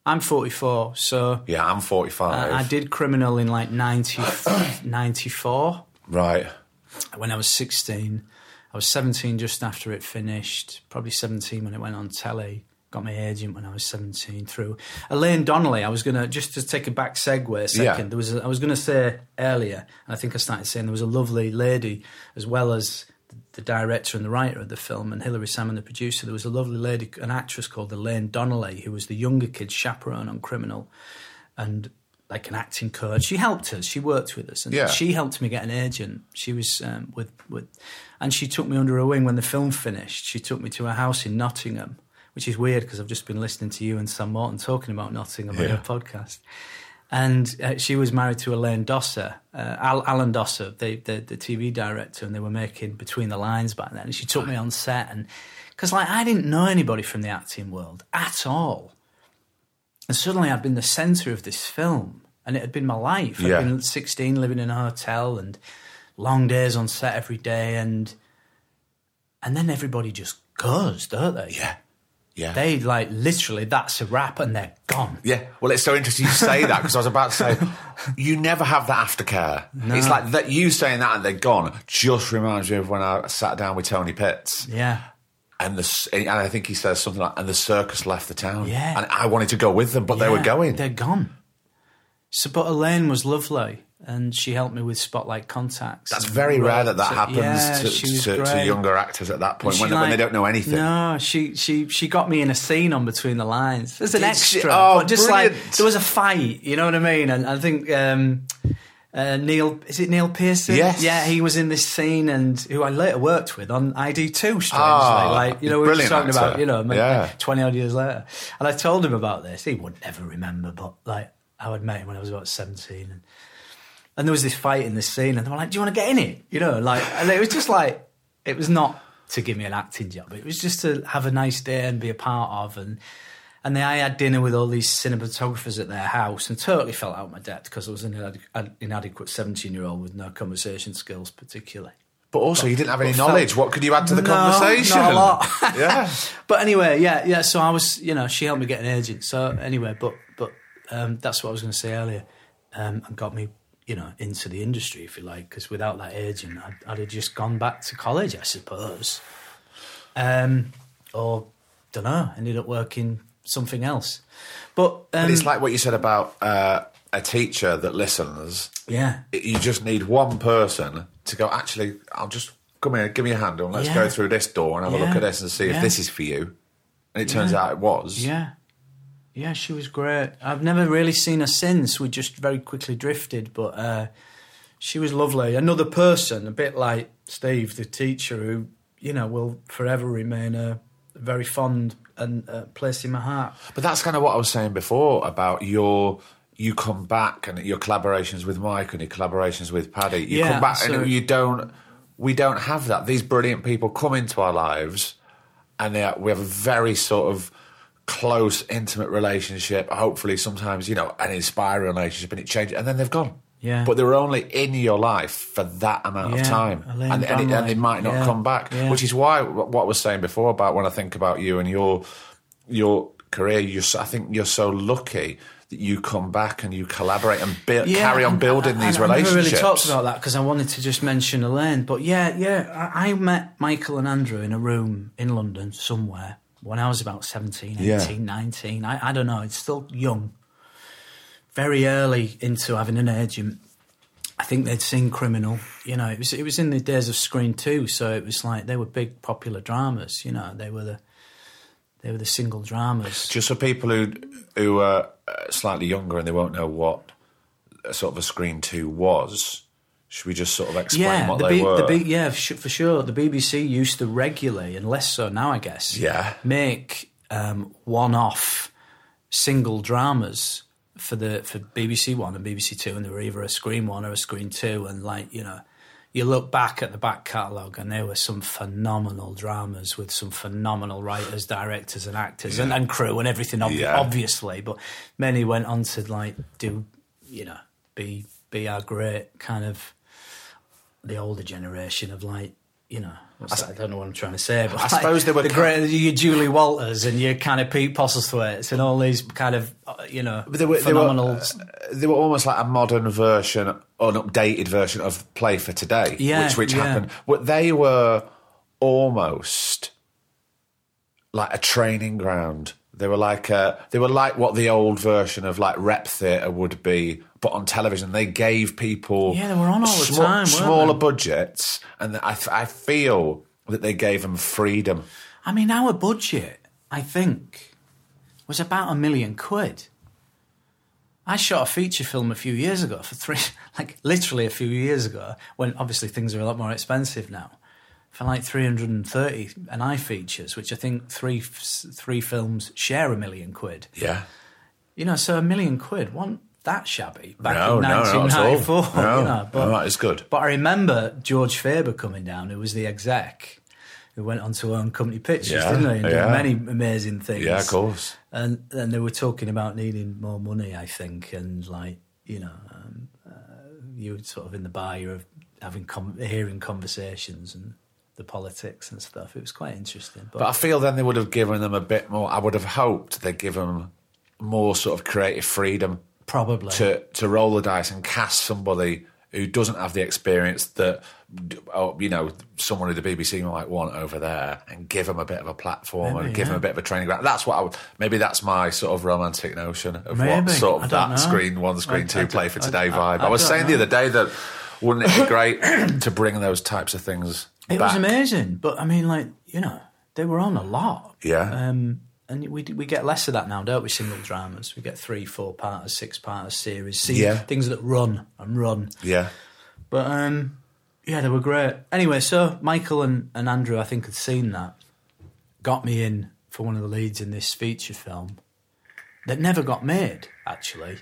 I'm forty-four, so yeah, I'm forty-five. Uh, I did Criminal in like ninety, ninety-four. Right. When I was sixteen, I was seventeen just after it finished. Probably seventeen when it went on telly. Got my agent when I was seventeen through Elaine Donnelly. I was going to, just to take a back segue a second, yeah. there was a, I was going to say earlier, and I think I started saying there was a lovely lady, as well as the director and the writer of the film, and Hilary Salmon, the producer, there was a lovely lady, an actress called Elaine Donnelly, who was the younger kid's chaperone on Criminal, and like an acting coach. She helped us. She worked with us. And yeah. she helped me get an agent. She was um, with, with, and she took me under her wing when the film finished. She took me to her house in Nottingham, which is weird because I've just been listening to you and Sam Morton talking about Nottingham yeah. on your podcast. And uh, she was married to Elaine Dosser, uh, Al- Alan Dosser, the, the the T V director, and they were making Between the Lines back then. And she took me on set, and because like I didn't know anybody from the acting world at all, and suddenly I'd been the centre of this film, and it had been my life. Yeah. I'd been sixteen, living in a hotel, and long days on set every day, and and then everybody just goes, don't they? Yeah. Yeah. They, like, literally, that's a wrap and they're gone. Yeah. Well, it's so interesting you say that because I was about to say, you never have that aftercare. No. It's like that you saying that and they're gone just reminds me of when I sat down with Tony Pitts. Yeah. And, the, and I think he says something like, and the circus left the town. Yeah. And I wanted to go with them, but yeah, they were going. They're gone. So, but Elaine was lovely and she helped me with Spotlight contacts. That's very rare that that so, happens yeah, to, to, to younger actors at that point, when, like, when they don't know anything. No, she she she got me in a scene on Between the Lines. There's an Did extra. She? Oh, but just brilliant. Like, there was a fight, you know what I mean? And I think um, uh, Neil, is it Neil Pearson? Yes. Yeah, he was in this scene and who I later worked with on I D two, strangely. Oh, like, you know, we were just talking actor. about, you know, maybe yeah. like twenty-odd years later. And I told him about this. He would never remember, but like, I would met him when I was about seventeen and... And there was this fight in this scene, and they were like, "Do you want to get in it?" You know, like, and it was just like, it was not to give me an acting job. It was just to have a nice day and be a part of. And and then I had dinner with all these cinematographers at their house, and totally fell out of my depth because I was an inadequ- inadequate seventeen-year-old with no conversation skills, particularly. But also, but, you didn't have any knowledge. Felt, what could you add to the no, conversation? Not a lot. Yeah. But anyway, yeah, yeah. So I was, you know, she helped me get an agent. So anyway, but but um, that's what I was going to say earlier, um, and got me, you know, into the industry, if you like, because without that agent, I'd, I'd have just gone back to college, I suppose. Um, or, don't know, ended up working something else. But, um, but it's like what you said about uh, a teacher that listens. Yeah. You just need one person to go, actually, I'll just, come here, give me a hand, and let's yeah. go through this door and have yeah. a look at this and see yeah. if this is for you. And it turns yeah. out it was. Yeah. Yeah, she was great. I've never really seen her since. We just very quickly drifted, but uh, she was lovely. Another person, a bit like Steve, the teacher, who, you know, will forever remain uh, very fond and uh, place in my heart. But that's kind of what I was saying before about your... You come back and your collaborations with Mike and your collaborations with Paddy. You yeah, come back so, and you don't... We don't have that. These brilliant people come into our lives and they are, we have a very sort of... close, intimate relationship, hopefully sometimes, you know, an inspiring relationship, and it changes, and then they've gone. Yeah. But they were only in your life for that amount yeah. of time. And, and, it, and they might not yeah. come back, yeah. which is why what I was saying before about when I think about you and your your career, you're, I think you're so lucky that you come back and you collaborate and build, yeah, carry on building and, and, these and relationships. I never really talked about that because I wanted to just mention Elaine, but yeah, yeah, I, I met Michael and Andrew in a room in London somewhere, when I was about seventeen, eighteen, yeah. nineteen, I, I don't know, it's still young. Very early into having an agent. I think they'd seen Criminal. You know, it was it was in the days of Screen Two, so it was like they were big popular dramas. You know, they were the they were the single dramas. Just for people who who are slightly younger and they won't know what sort of a Screen Two was. Should we just sort of explain yeah, what the they B- were? The B- yeah, for sure. The B B C used to regularly, and less so now, I guess, yeah. make um, one-off single dramas for the for B B C One and B B C Two, and they were either a Screen One or a Screen Two. And, like, you know, you look back at the back catalogue and there were some phenomenal dramas with some phenomenal writers, directors and actors yeah. and, and crew and everything, ob- yeah. obviously. But many went on to, like, do, you know, be, be our great kind of... the older generation of, like, you know, I, I don't know what I'm trying to say, but I like suppose there were the great, your Julie Walters and your kind of Pete Postlethwaite's and all these kind of, you know, but they were, phenomenal. They were, uh, they were almost like a modern version, or an updated version of Play for Today, yeah, which, which yeah. happened. But they were almost like a training ground. They were like a, they were like what the old version of like rep theatre would be, but on television. They gave people yeah, they were on all the sm- time, smaller they? budgets, and I, I feel that they gave them freedom. I mean, our budget, I think, was about a million quid. I shot a feature film a few years ago for three, like literally a few years ago, when obviously things are a lot more expensive now, for like three hundred thirty and I features, which I think three three films share a million quid. Yeah. You know, so a million quid, one... that shabby back no, in nineteen ninety-four. No, no, you know, but, no, that is good. But I remember George Faber coming down, who was the exec, who went on to own Company Pictures, yeah, didn't he? And yeah. did many amazing things. Yeah, of course. And then they were talking about needing more money, I think, and, like, you know, um, uh, you were sort of in the bar, you were having com- hearing conversations and the politics and stuff. It was quite interesting. But, but I feel then they would have given them a bit more. I would have hoped they'd give them more sort of creative freedom. Probably. To, to roll the dice and cast somebody who doesn't have the experience that, you know, someone who the B B C might want over there, and give them a bit of a platform maybe, and give yeah. them a bit of a training ground. That's what I would, maybe that's my sort of romantic notion of maybe. what sort of that know. Screen One, Screen I, Two, I, Play for Today I, vibe. I, I, I was saying know. the other day that wouldn't it be great to bring those types of things it back? It was amazing, but I mean, like, you know, they were on a lot. Yeah. Um, And we we get less of that now, don't we? Single dramas, we get three, four parters, six parters, series, series yeah. things that run and run. Yeah, but um, yeah, they were great. Anyway, so Michael and, and Andrew, I think, had seen that, got me in for one of the leads in this feature film that never got made, actually.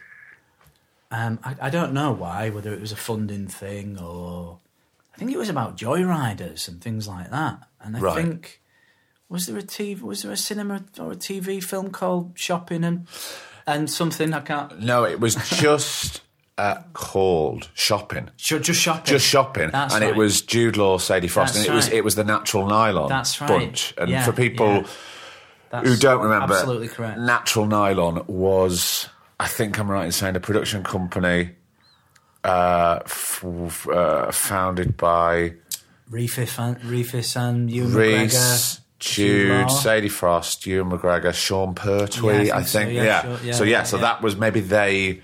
Um, I, I don't know why, whether it was a funding thing or... I think it was about joyriders and things like that. And I right. think... Was there a T V, was there a cinema or a T V film called Shopping and and something? I can't... No, it was just uh, called Shopping. Just Shopping. Just Shopping. That's and right. It was Jude Law, Sadie Frost, That's and it right. was it was the Natural Nylon That's right. bunch. And yeah, for people yeah. who don't remember, absolutely correct. Natural Nylon was, I think I'm right in saying, a production company uh, f- uh, founded by... Rhys and, Rhys and Ewan McGregor. Jude, Sadie Frost, Ewan McGregor, Sean Pertwee, yeah, I think. I think. So, yeah, yeah. Sure, yeah, so, yeah, yeah so yeah. that was maybe they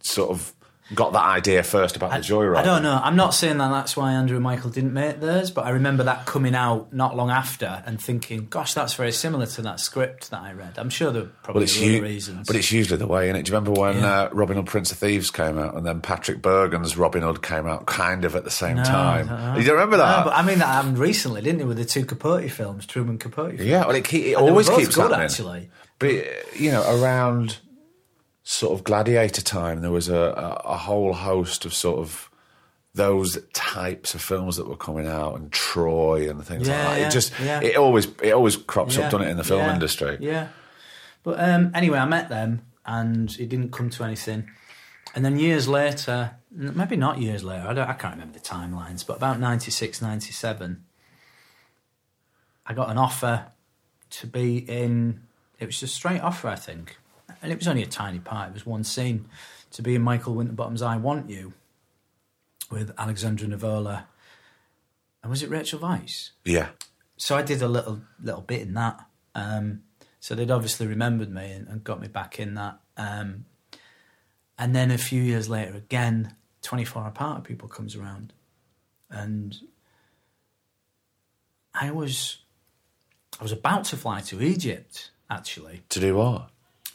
sort of got that idea first about I, the joyride. I don't know. I'm not saying that that's why Andrew and Michael didn't make theirs, but I remember that coming out not long after and thinking, gosh, that's very similar to that script that I read. I'm sure there probably well, it's were u- reasons. But it's usually the way, isn't it? Do you remember when yeah. uh, Robin Hood, Prince of Thieves came out and then Patrick Bergen's Robin Hood came out kind of at the same no, time? Don't you don't remember that? No, but I mean, that happened recently, didn't it, with the two Capote films, Truman Capote films. Yeah, well, it, keep, it always keeps good, happening. Actually. But, it, you know, around... sort of Gladiator time, there was a, a, a whole host of sort of those types of films that were coming out, and Troy and things yeah, like that. Yeah, it just yeah. it always it always crops yeah, up, doesn't it, in the film yeah, industry? Yeah. But um, anyway, I met them, and it didn't come to anything. And then years later, maybe not years later, I don't, I can't remember the timelines, but about ninety-six, ninety-seven, I got an offer to be in. It was just a straight offer, I think. And it was only a tiny part, it was one scene, to be in Michael Winterbottom's I Want You with Alexandra Nivola. And was it Rachel Weisz? Yeah. So I did a little little bit in that. Um, so they'd obviously remembered me and, and got me back in that. Um, and then a few years later, again, twenty-four hour party People comes around. And I was, I was about to fly to Egypt, actually. To do what?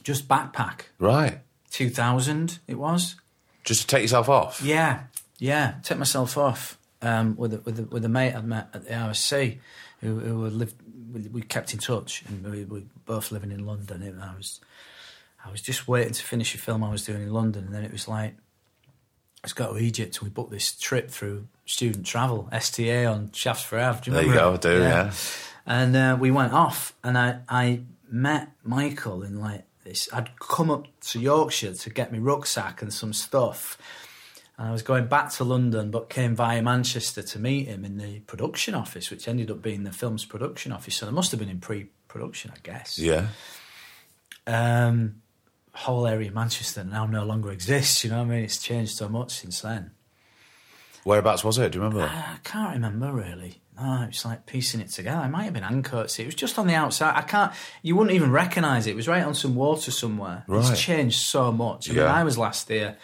Just backpack. Right. two thousand it was. Just to take yourself off? Yeah, yeah. Take myself off um, with, a, with, a, with a mate I'd met at the R S C who, who lived, we kept in touch and we were both living in London. It, I was I was just waiting to finish a film I was doing in London and then it was like, let's go to Egypt and we booked this trip through student travel, S T A on Shafts Forever. Do you there remember? You go, I do, yeah. yeah. And uh, we went off and I, I met Michael in like, This. I'd come up to Yorkshire to get my rucksack and some stuff and I was going back to London but came via Manchester to meet him in the production office, which ended up being the film's production office, so they must have been in pre-production, I guess. Yeah. Um, whole area of Manchester now no longer exists, you know what I mean? It's changed so much since then. Whereabouts was it? Do you remember? I, I can't remember, really. Oh, it's like piecing it together. It might have been Ancoats. It was just on the outside. I can't... You wouldn't even recognise it. It was right on some water somewhere. Right. It's changed so much. I yeah. mean, I was last there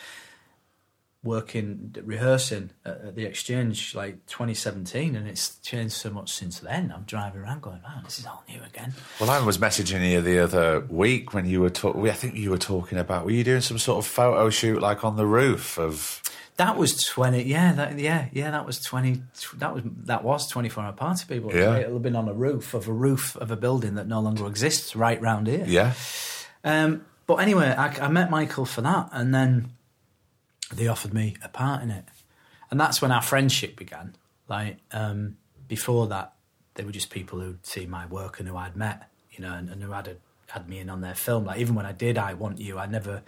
working, rehearsing at the Exchange, like, twenty seventeen, and it's changed so much since then. I'm driving around going, wow, this is all new again. Well, I was messaging you the other week when you were talking... I think you were talking about... Were you doing some sort of photo shoot, like, on the roof of... That was twenty, yeah, that, yeah, yeah. That was twenty. That was that was twenty-four hour party people. Yeah. It'll have been on a roof of a roof of a building that no longer exists, right round here. Yeah. Um, but anyway, I, I met Michael for that, and then they offered me a part in it, and that's when our friendship began. Like um, before that, they were just people who'd seen my work and who I'd met, you know, and, and who had a, had me in on their film. Like even when I did I Want You, I never.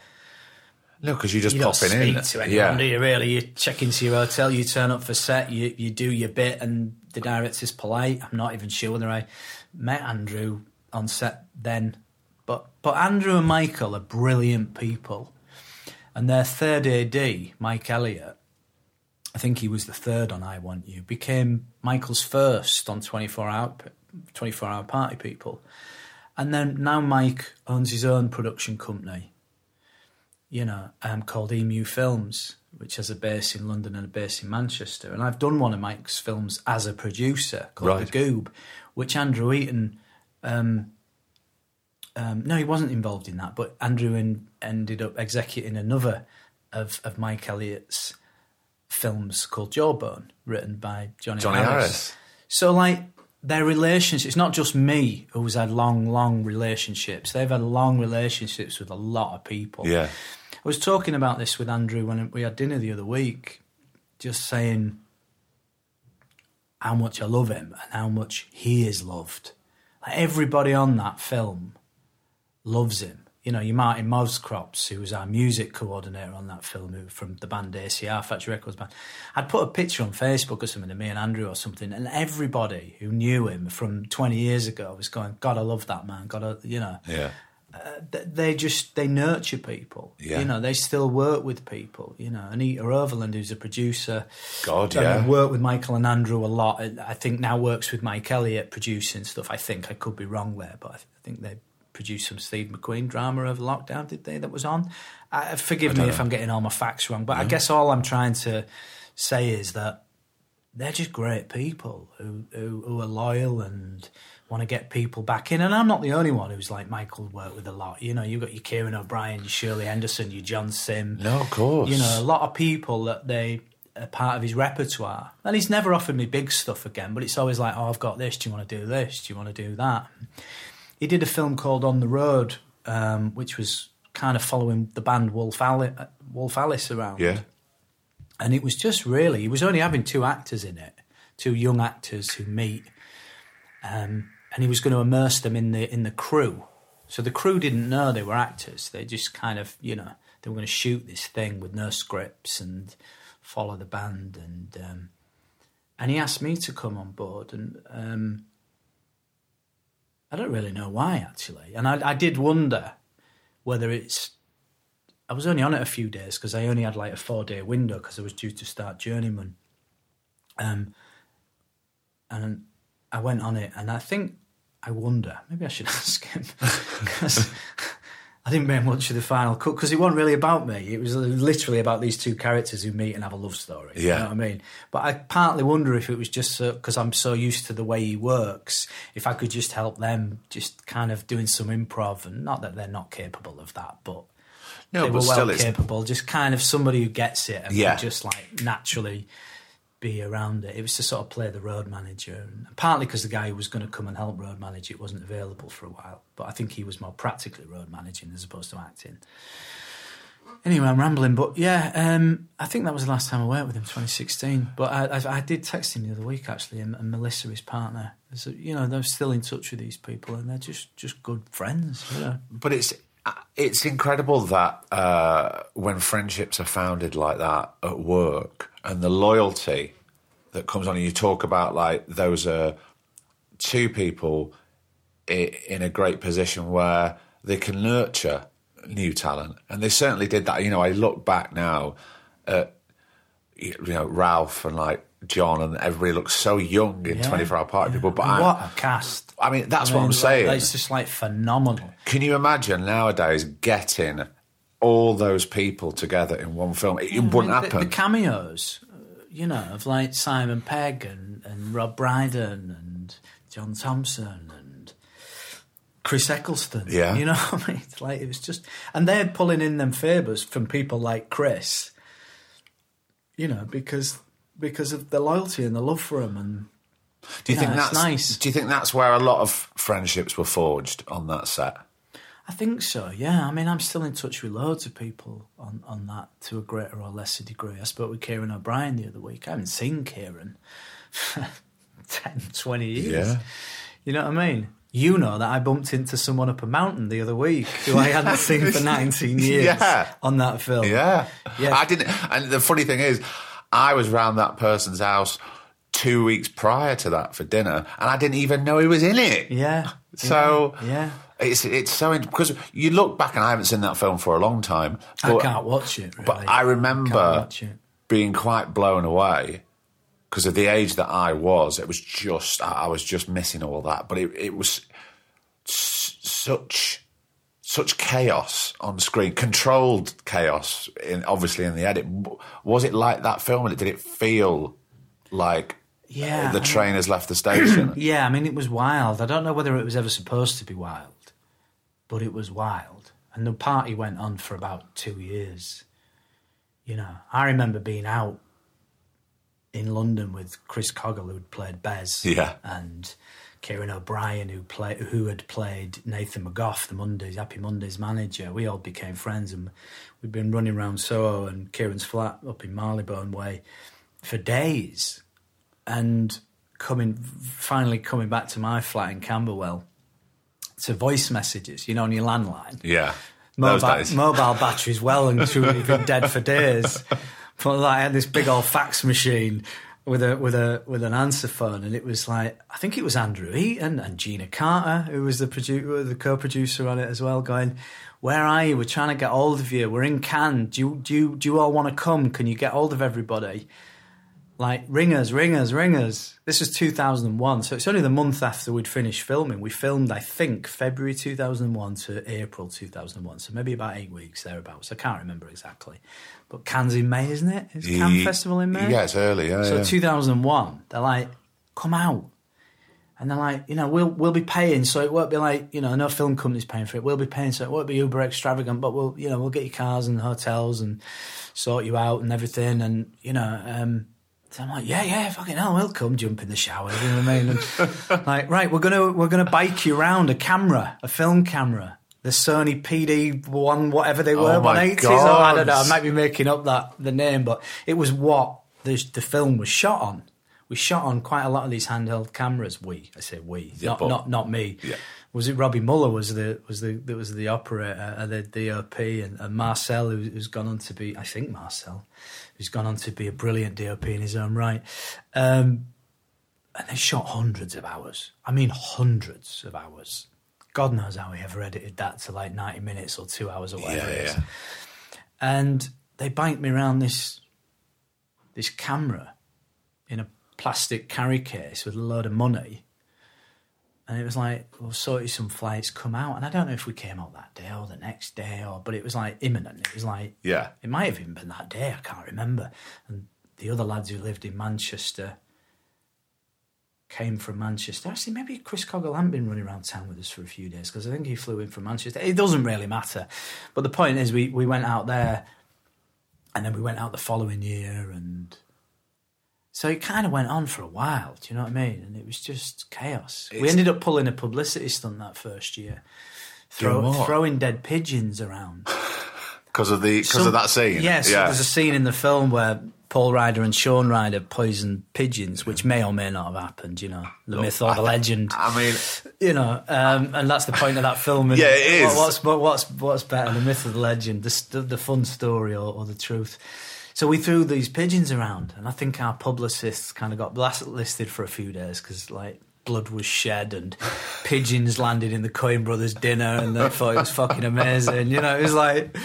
No, because you're just you popping in. You don't speak to anyone, yeah. do you, really? You check into your hotel, you turn up for set, you, you do your bit, and the director's polite. I'm not even sure whether I met Andrew on set then. But but Andrew and Michael are brilliant people. And their third A D, Mike Elliott, I think he was the third on I Want You, became Michael's first on twenty-four hour, twenty-four hour Party People. And then now Mike owns his own production company, you know, um, called Emu Films, which has a base in London and a base in Manchester. And I've done one of Mike's films as a producer called right. The Goob, which Andrew Eaton... Um, um, no, he wasn't involved in that, but Andrew in, ended up executing another of, of Mike Elliott's films called Jawbone, written by Johnny, Johnny Harris. Harris. So, like, their relationship... It's not just me who's had long, long relationships. They've had long relationships with a lot of people. Yeah. I was talking about this with Andrew when we had dinner the other week, just saying how much I love him and how much he is loved. Like everybody on that film loves him. You know, your Martin Moscrops, who was our music coordinator on that film, who from the band A C R, Factory Records band. I'd put a picture on Facebook or something of me and Andrew or something, and everybody who knew him from twenty years ago was going, God, I love that man. God, I, you know. Yeah. Uh, they just, they nurture people. Yeah. You know, they still work with people, you know. Anita Overland, who's a producer. God, um, yeah. Worked with Michael and Andrew a lot. I think now works with Mike Elliott producing stuff. I think I could be wrong there, but I think they produced some Steve McQueen drama over lockdown, did they, that was on? Uh, forgive me know. if I'm getting all my facts wrong, but no. I guess all I'm trying to say is that they're just great people who, who, who are loyal and want to get people back in. And I'm not the only one who's like Michael worked with a lot. You know, you've got your Kieran O'Brien, your Shirley Henderson, your John Sim. No, of course. You know, a lot of people that they are part of his repertoire. And he's never offered me big stuff again, but it's always like, oh, I've got this. Do you want to do this? Do you want to do that? He did a film called On the Road, um, which was kind of following the band Wolf, Ali- Wolf Alice around. Yeah. And it was just really, he was only having two actors in it, two young actors who meet, um, and he was going to immerse them in the in the crew. So the crew didn't know they were actors. They just kind of, you know, they were going to shoot this thing with no scripts and follow the band. And um, and he asked me to come on board, and um, I don't really know why, actually. And I, I did wonder whether it's... I was only on it a few days because I only had like a four-day window because I was due to start Journeyman. Um, and I went on it, and I think, I wonder, maybe I should ask him because I didn't make much of the final cut because it wasn't really about me. It was literally about these two characters who meet and have a love story. Yeah. You know what I mean? But I partly wonder if it was just because so, I'm so used to the way he works, if I could just help them just kind of doing some improv, and not that they're not capable of that, but... No, they were well capable, just kind of somebody who gets it and yeah. would just like naturally be around it. It was to sort of play the road manager, and partly because the guy who was going to come and help road manage it wasn't available for a while, but I think he was more practically road managing as opposed to acting. Anyway, I'm rambling, but yeah, um, I think that was the last time I worked with him, twenty sixteen. But I, I, I did text him the other week, actually, and, and Melissa, his partner. So, you know, they're still in touch with these people, and they're just, just good friends. You know? But it's... It's incredible that uh, when friendships are founded like that at work, and the loyalty that comes on, and you talk about like those are two people in a great position where they can nurture new talent, and they certainly did that. You know, I look back now at you know Ralph and like John, and everybody looks so young in yeah, twenty-four hour party yeah. people. But what I, a cast! I mean, that's I mean, what I'm saying. It's just like phenomenal. Can you imagine nowadays getting all those people together in one film? It yeah, wouldn't I mean, happen. The, the cameos, you know, of like Simon Pegg and, and Rob Brydon and John Thompson and Chris Eccleston. Yeah, you know, what I mean, like it was just, and they're pulling in them favours from people like Chris. You know, because. Because of the loyalty and the love for him, and do you, you think know, that's nice? Do you think that's where a lot of friendships were forged on that set? I think so. Yeah, I mean, I'm still in touch with loads of people on, on that to a greater or lesser degree. I spoke with Kieran O'Brien the other week. I haven't seen Kieran for ten, twenty years. Yeah. You know what I mean? You know that I bumped into someone up a mountain the other week who I hadn't seen for nineteen years yeah. on that film. Yeah, yeah. I didn't. And the funny thing is, I was round that person's house two weeks prior to that for dinner, and I didn't even know he was in it. Yeah. So yeah, it's it's so because you look back, and I haven't seen that film for a long time. But, I can't watch it. Really. But I remember I being quite blown away because of the age that I was. It was just I was just missing all that, but it it was s- such. Such chaos on screen, controlled chaos, in, obviously in the edit. Was it like that film? And did it feel like yeah, the train I mean, has left the station? Yeah, I mean, it was wild. I don't know whether it was ever supposed to be wild, but it was wild. And the party went on for about two years. You know, I remember being out in London with Chris Coggle, who'd played Bez, yeah. and Kieran O'Brien, who play, who had played Nathan McGough, the Mondays, Happy Mondays manager. We all became friends, and we'd been running around Soho and Kieran's flat up in Marylebone Way for days. And coming, finally coming back to my flat in Camberwell to voice messages, you know, on your landline. Yeah. Mobile, mobile batteries well and truly been dead for days. But like, I had this big old fax machine with a with a with an answer phone, and it was like, I think it was Andrew Eaton and Gina Carter, who was the produ- the co-producer on it as well, going, "Where are you? We're trying to get hold of you. We're in Cannes. Do you do you, do you all want to come? Can you get hold of everybody? Like, ring us, ring us, ring us." This was two thousand one, so it's only the month after we'd finished filming. We filmed, I think, February two thousand one to April two thousand one, so maybe about eight weeks, thereabouts. I can't remember exactly. But Cannes in May, isn't it? It's Cannes Ye- Festival in May? Yeah, it's early, yeah. So yeah. two thousand one, they're like, come out. And they're like, you know, we'll we'll be paying, so it won't be like, you know, no film company's paying for it. We'll be paying, so it won't be uber extravagant, but we'll, you know, we'll get your cars and hotels and sort you out and everything. And, you know... um So I'm like, yeah, yeah, fucking hell, we'll come, jump in the shower, you know what I mean? And like, right, we're gonna we're gonna bike you round a camera, a film camera, the Sony P D one, whatever they were, oh my one eighties. Or, I don't know, I might be making up that the name, but it was what the the film was shot on. We shot on quite a lot of these handheld cameras. We, I say we, yeah, not but, not not me. Yeah. Was it Robbie Muller? Was the was the that was the operator, uh, the D O P, and, and Marcel, who, who's gone on to be, I think Marcel, who's gone on to be a brilliant D O P in his own right. Um, and they shot hundreds of hours. I mean, hundreds of hours. God knows how he ever edited that to like ninety minutes or two hours or whatever yeah, it is. Yeah. And they banked me around this this camera in a plastic carry case with a load of money, and it was like, we'll sort you some flights, come out. And I don't know if we came out that day or the next day, or but it was like imminent. It was like, yeah, it might have even been that day, I can't remember. And the other lads who lived in Manchester came from Manchester. Actually, maybe Chris Coggle hadn't been running around town with us for a few days, because I think he flew in from Manchester. It doesn't really matter, but the point is we we went out there, and then we went out the following year. And so it kind of went on for a while, do you know what I mean? And it was just chaos. It's we ended up pulling a publicity stunt that first year, throw, throwing dead pigeons around. Because of the because of that scene? Yes, yeah. So there's a scene in the film where Paul Ryder and Sean Ryder poisoned pigeons, which may or may not have happened, you know, the Look, myth or the legend. I mean... You know, um, and that's the point of that film. Yeah, it is. What's, what's, what's better, the myth or the legend, the, the fun story or, or the truth? So we threw these pigeons around, and I think our publicists kind of got blacklisted for a few days because, like, blood was shed and pigeons landed in the Coen Brothers dinner, and they thought it was fucking amazing. You know, it was like,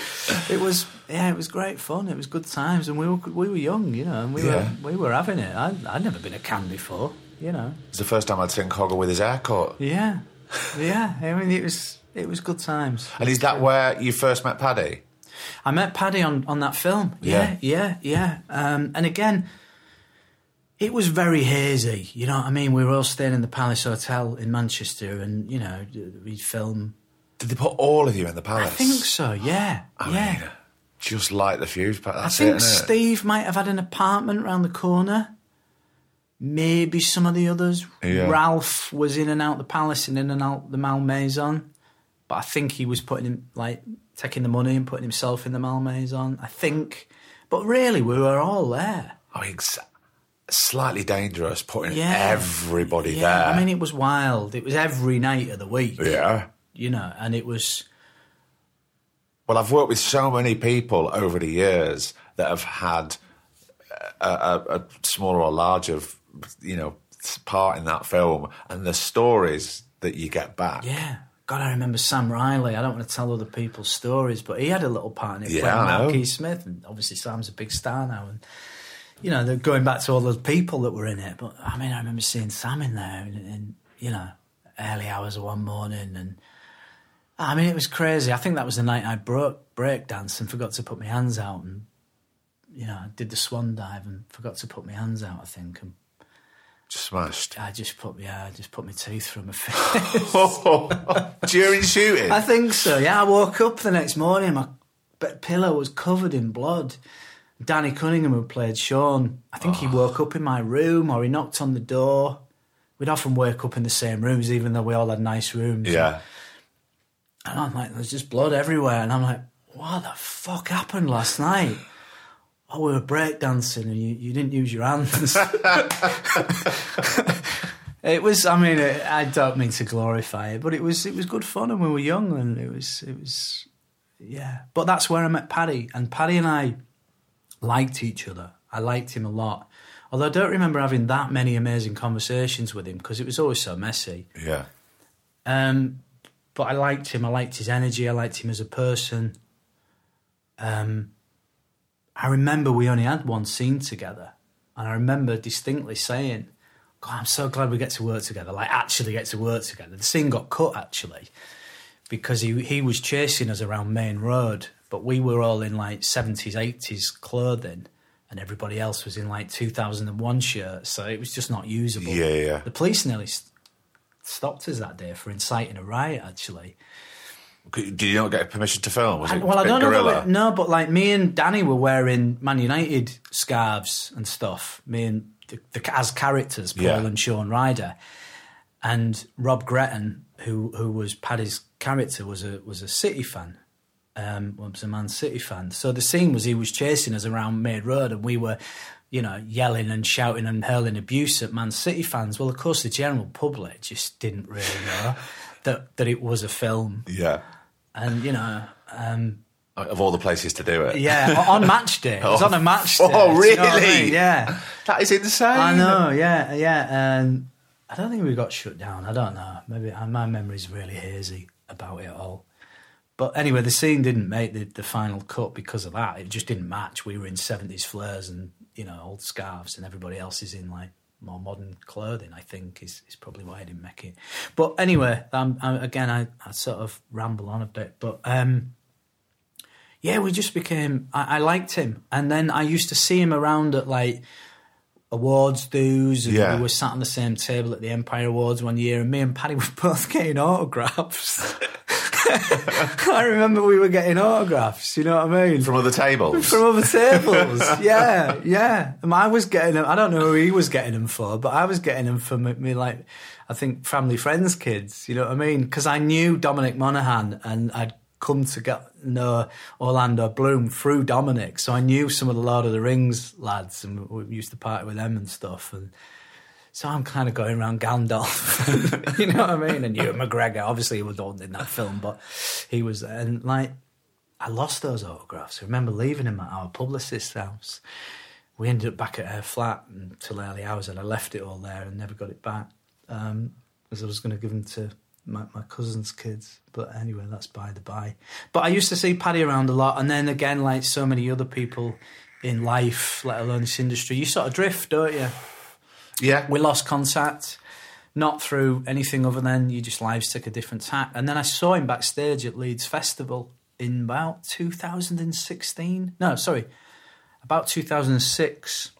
it was, yeah, it was great fun. It was good times, and we were we were young, you know, and we yeah. were we were having it. I, I'd never been to Cannes before, you know. It's the first time I'd seen Coggle with his hair cut. Yeah, yeah. I mean, it was it was good times. And is that where you first met Paddy? I met Paddy on, on that film. Yeah, yeah, yeah. yeah. Um, and again, it was very hazy, you know what I mean? We were all staying in the Palace Hotel in Manchester, and, you know, we'd film. Did they put all of you in the Palace? I think so, yeah. I yeah. mean, just like the fuse pack, that's it, I think it, Steve it? might have had an apartment round the corner. Maybe some of the others. Yeah. Ralph was in and out the Palace and in and out the Malmaison. But I think he was putting him, like... taking the money and putting himself in the Malmaison, I think. But really, we were all there. I mean, it's slightly dangerous putting yeah. everybody yeah. there. I mean, it was wild. It was every night of the week. Yeah. You know, and it was... Well, I've worked with so many people over the years that have had a, a, a smaller or larger, you know, part in that film, and the stories that you get back. Yeah. God, I remember Sam Riley. I don't want to tell other people's stories, but he had a little part in it. Yeah, playing Marquis Smith, and obviously Sam's a big star now. And you know, they're going back to all those people that were in it. But I mean, I remember seeing Sam in there, in, in you know, early hours of one morning, and I mean, it was crazy. I think that was the night I broke break dance and forgot to put my hands out, and you know, I did the swan dive and forgot to put my hands out, I think, and smashed. I just put yeah, I just put my teeth through my face during shooting. I think so. Yeah, I woke up the next morning. My pillow was covered in blood. Danny Cunningham, who played Sean, I think oh. he woke up in my room, or he knocked on the door. we'd often wake up in the same rooms, even though we all had nice rooms. Yeah. And I'm like, there's just blood everywhere. And I'm like, what the fuck happened last night? Oh, we were breakdancing and you, you didn't use your hands. It was, I mean, it, I don't mean to glorify it, but it was it was good fun and we were young and it was, it was, yeah. But that's where I met Paddy, and Paddy and I liked each other. I liked him a lot. Although I don't remember having that many amazing conversations with him because it was always so messy. Yeah. Um, but I liked him. I liked his energy. I liked him as a person. Um, I remember we only had one scene together, and I remember distinctly saying, God, I'm so glad we get to work together, like actually get to work together. The scene got cut, actually, because he he was chasing us around Main Road, but we were all in like seventies, eighties clothing, and everybody else was in like two thousand one shirts, so it was just not usable. Yeah, yeah. The police nearly st- stopped us that day for inciting a riot, actually. Did you not get permission to film? Was it well, I don't know. We, no, but like me and Danny were wearing Man United scarves and stuff. Me and the, the, as characters, Paul yeah. and Sean Ryder, and Rob Gretton, who who was Paddy's character, was a was a City fan. Um, was a Man City fan. So the scene was he was chasing us around Main Road, and we were, you know, yelling and shouting and hurling abuse at Man City fans. Well, of course, the general public just didn't really know that that it was a film. Yeah. And, you know... Um, of all the places to do it. Yeah, on match day. It was on a match day. Oh, really? You know what I mean? Yeah. That is insane. I know, yeah, yeah. Um, I don't think we got shut down. I don't know. Maybe uh, my memory's really hazy about it all. But anyway, the scene didn't make the, the final cut because of that. It just didn't match. We were in seventies flares and, you know, old scarves, and everybody else is in, like, more modern clothing, I think, is, is probably why I didn't make it. But anyway, I'm, I'm, again, I, I sort of ramble on a bit. But, um, yeah, we just became... I, I liked him. And then I used to see him around at, like, awards dues, and yeah. we were sat on the same table at the Empire Awards one year, and me and Paddy were both getting autographs. I remember we were getting autographs, you know what I mean? From other tables? From other tables, yeah, yeah. And I was getting them, I don't know who he was getting them for, but I was getting them for me, me like, I think, family friends' kids, you know what I mean? Because I knew Dominic Monaghan, and I'd come to get, know Orlando Bloom through Dominic, so I knew some of the Lord of the Rings lads, and we used to party with them and stuff, and... So I'm kind of going around Gandalf, you know what I mean? And Ewan McGregor, obviously he was in that film, but he was, and like, I lost those autographs. I remember leaving him at our publicist's house. We ended up back at her flat until early hours, and I left it all there and never got it back, um, because I was going to give them to my, my cousin's kids. But anyway, that's by the by. But I used to see Paddy around a lot, and then again, like so many other people in life, let alone this industry, you sort of drift, don't you? Yeah. We lost contact, not through anything other than you just lives took a different tack. And then I saw him backstage at Leeds Festival in about two thousand sixteen. No, sorry, about two thousand six,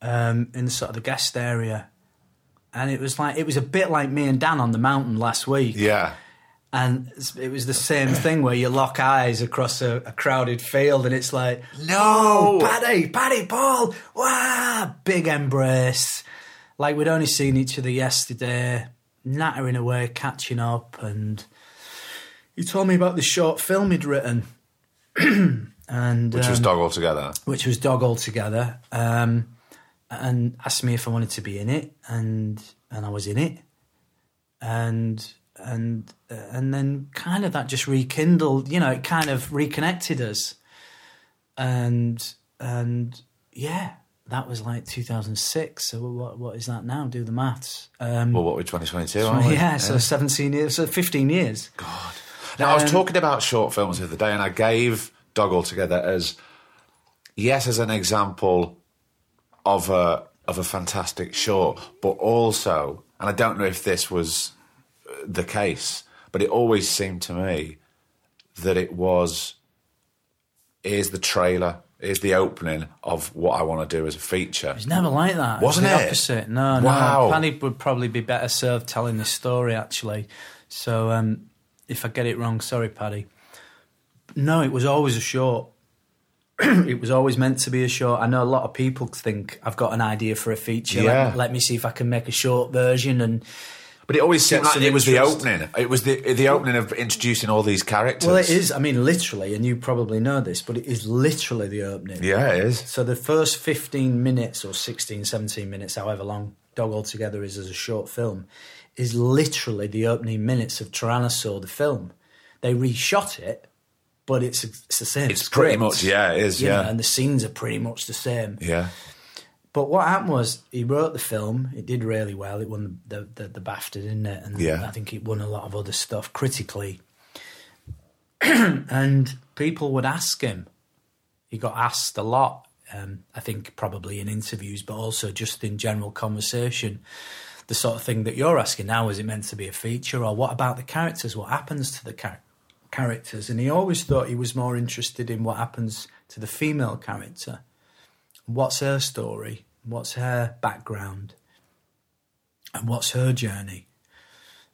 um, in sort of the guest area. And it was like, it was a bit like me and Dan on the mountain last week. Yeah. And it was the same thing where you lock eyes across a, a crowded field, and it's like, no, Paddy, Paddy, Paul, wow, big embrace. Like we'd only seen each other yesterday, nattering away, catching up, and he told me about the short film he'd written. and Which um, was Dog Altogether. Which was Dog Altogether, um, and asked me if I wanted to be in it, and and I was in it, and... And uh, and then kind of that just rekindled, you know, it kind of reconnected us. And, and yeah, that was like two thousand six. So what what is that now? Do the maths. Um, well, what, we're twenty twenty-two, aren't we? Yeah, yeah, so seventeen years, so fifteen years. God. Now, um, I was talking about short films the other day, and I gave Dog Altogether as, yes, as an example of a of a fantastic short, but also, and I don't know if this was... the case, but it always seemed to me that it was, here's the trailer, here's the opening of what I want to do as a feature. It was never like that. Wasn't it? It was the opposite. No, wow. No. Paddy would probably be better served telling this story, actually. So um, if I get it wrong, sorry, Paddy. No, it was always a short. it was always meant to be a short. I know a lot of people think, I've got an idea for a feature. Yeah. Let, let me see if I can make a short version. And but it always seemed like it was the opening. It was the the opening of introducing all these characters. Well, it is. I mean, literally, and you probably know this, but it is literally the opening. Yeah, it is. So the first fifteen minutes or sixteen, seventeen minutes, however long Dog Altogether is as a short film, is literally the opening minutes of Tyrannosaur, the film. They reshot it, but it's it's the same. It's script, pretty much, yeah, it is, yeah. Know, and the scenes are pretty much the same. Yeah. But what happened was he wrote the film. It did really well. It won the the, the BAFTA, didn't it? And yeah. I think it won a lot of other stuff critically. And people would ask him. He got asked a lot, um, I think probably in interviews, but also just in general conversation. The sort of thing that you're asking now, is it meant to be a feature? Or what about the characters? What happens to the char- characters? And he always thought he was more interested in what happens to the female character. What's her story? What's her background? And what's her journey?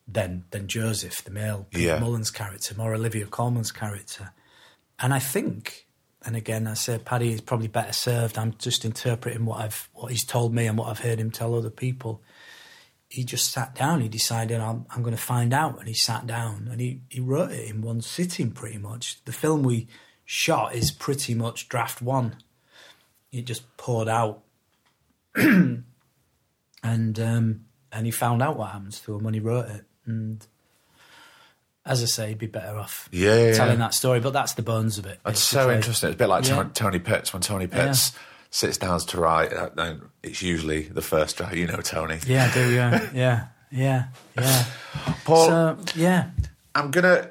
Then, then Joseph, the male, yeah. Mullen's character, more Olivia Colman's character. And I think, and again, I say Paddy is probably better served. I'm just interpreting what I've, what he's told me and what I've heard him tell other people. He just sat down. He decided, I'm, I'm going to find out. And he sat down and he, he wrote it in one sitting, pretty much. The film we shot is pretty much draft one. It just poured out, and um, and he found out what happens to him when he wrote it. And as I say, he'd be better off yeah, yeah, telling yeah. that story. But that's the bones of it. That's so interesting. It's a bit like yeah. Tony Pitts. When Tony Pitts yeah. sits down to write, it's usually the first draft. You know, Tony. Yeah, I do. Yeah, yeah, yeah, yeah. Paul, so, yeah, I'm gonna.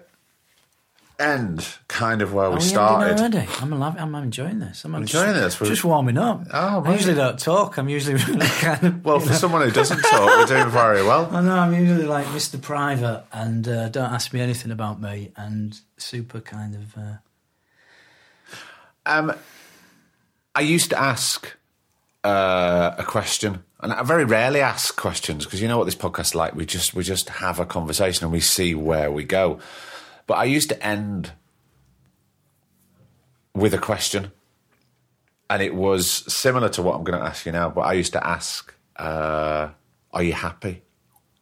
End kind of where we oh, started. Already? I'm, alive, I'm enjoying this. I'm enjoying just, this. We're just warming up. Oh, right. I usually don't talk. I'm usually really kind of. Well, for know. someone who doesn't talk, we're doing very well. I know. I'm usually like Mister Private and uh, don't ask me anything about me and super kind of. Uh... Um, I used to ask uh, a question. And I very rarely ask questions because you know what this podcast's like. We just we just have a conversation and we see where we go. But I used to end with a question, and it was similar to what I'm going to ask you now, but I used to ask, uh, are you happy?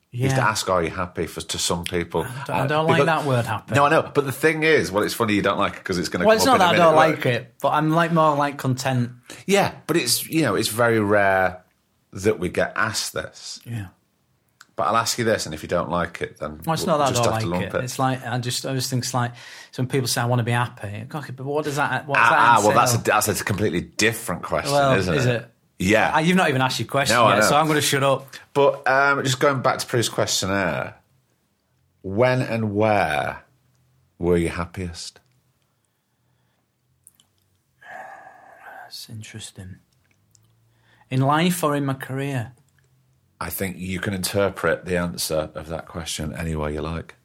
Yeah. I used to ask, are you happy, for to some people. I don't, I don't uh, like because, that word, happy. No, I know, but the thing is, well, it's funny you don't like it because it's going to well, come up in a minute. Well, it's not that I don't like it, but I'm like more like content. Yeah, but it's, you know, it's very rare that we get asked this. Yeah. But I'll ask you this, and if you don't like it, then well, it's we'll not that just I don't have like to lump it. it. It's like I just, I just think it's like when people say I want to be happy. Okay, but what does that? What does ah, that ah well, that's a, that's a completely different question, well, isn't is it? it? Yeah, you've not even asked your question no, yet, so I'm going to shut up. But um, just going back to Prue's questionnaire, when and where were you happiest? That's interesting. In life or in my career? I think you can interpret the answer of that question any way you like.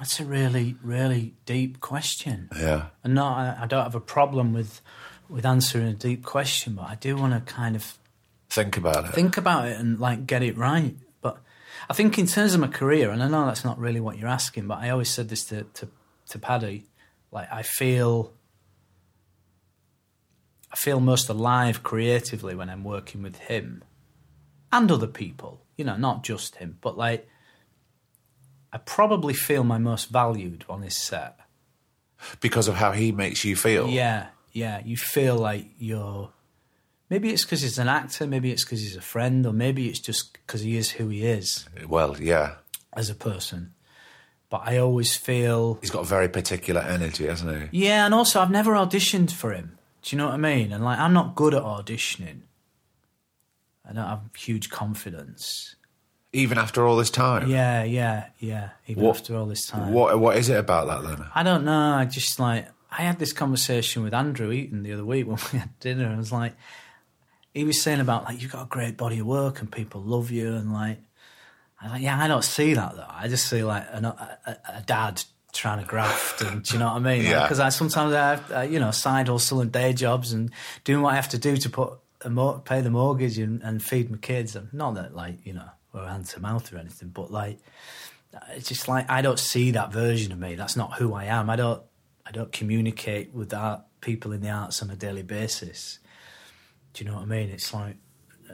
That's a really, really deep question. Yeah. And not, I don't have a problem with with answering a deep question, but I do want to kind of... Think about it. Think about it and, like, get it right. But I think in terms of my career, and I know that's not really what you're asking, but I always said this to, to, to Paddy, like, I feel... I feel most alive creatively when I'm working with him and other people, you know, not just him, but like I probably feel my most valued on his set. Because of how he makes you feel? Yeah, yeah. You feel like you're... Maybe it's because he's an actor, maybe it's because he's a friend, or maybe it's just because he is who he is. Well, yeah. As a person. But I always feel... He's got a very particular energy, hasn't he? Yeah, and also I've never auditioned for him. Do you know what I mean? And, like, I'm not good at auditioning. I don't have huge confidence. Even after all this time? Yeah, yeah, yeah. Even what, after all this time. What What is it about that, then? I don't know. I just, like... I had this conversation with Andrew Eaton the other week when we had dinner, and I was like... He was saying about, like, you've got a great body of work and people love you, and, like... I was like, yeah, I don't see that, though. I just see, like, an, a, a dad... trying to graft, and do you know what I mean? Because yeah. like, I sometimes I have, uh, you know, side hustle and day jobs and doing what I have to do to put a mor- pay the mortgage and, and feed my kids. Not that, like, you know, we're hand to mouth or anything, but like it's just like, I don't see that version of me. That's not who I am. I don't I don't communicate with art, people in the arts on a daily basis. Do you know what I mean? It's like,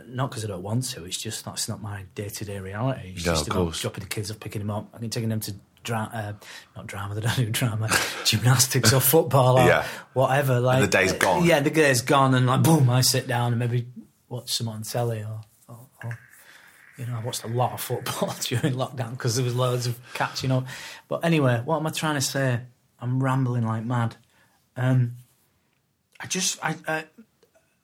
not because I don't want to, it's just not, it's not my day-to-day reality. It's no, just about dropping the kids up, picking them up, I mean, taking them to Dra- uh, not drama, they don't do drama, gymnastics or football or yeah. whatever. Like, and the day's gone. Yeah, the day's gone, and like, boom, I sit down and maybe watch some on telly or, or, or, you know, I watched a lot of football during lockdown because there was loads of catching up. But anyway, what am I trying to say? I'm rambling like mad. Um, I just, I, I,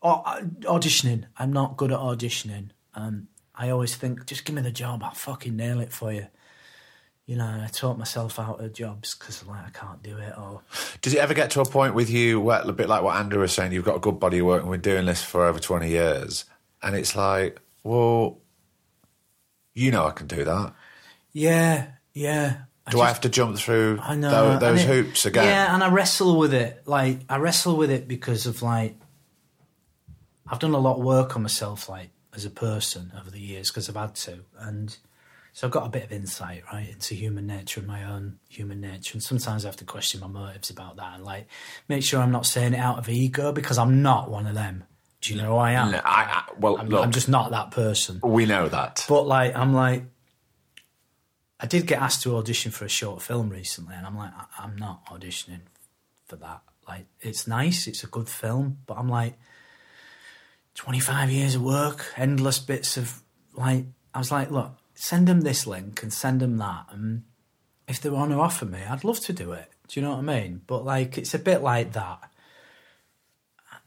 I auditioning, I'm not good at auditioning. Um, I always think, just give me the job, I'll fucking nail it for you. You know, I taught myself out of jobs because, like, I can't do it. Or does it ever get to a point with you where, a bit like what Andrew was saying, you've got a good body of work and we're doing this for over twenty years, and it's like, well, you know I can do that. Yeah, yeah. I do just, I have to jump through I know, those, those it, hoops again? Yeah, and I wrestle with it. Like, I wrestle with it because of, like, I've done a lot of work on myself, like, as a person over the years because I've had to, and... So I've got a bit of insight, right, into human nature and my own human nature. And sometimes I have to question my motives about that and, like, make sure I'm not saying it out of ego because I'm not one of them. Do you know who I am? No, I, I, well, I'm, look, I'm just not that person. We know that. But, like, I'm like... I did get asked to audition for a short film recently and I'm like, I, I'm not auditioning for that. Like, it's nice, it's a good film, but I'm like, twenty-five years of work, endless bits of, like... I was like, look... Send them this link and send them that. And if they want to offer me, I'd love to do it. Do you know what I mean? But, like, it's a bit like that.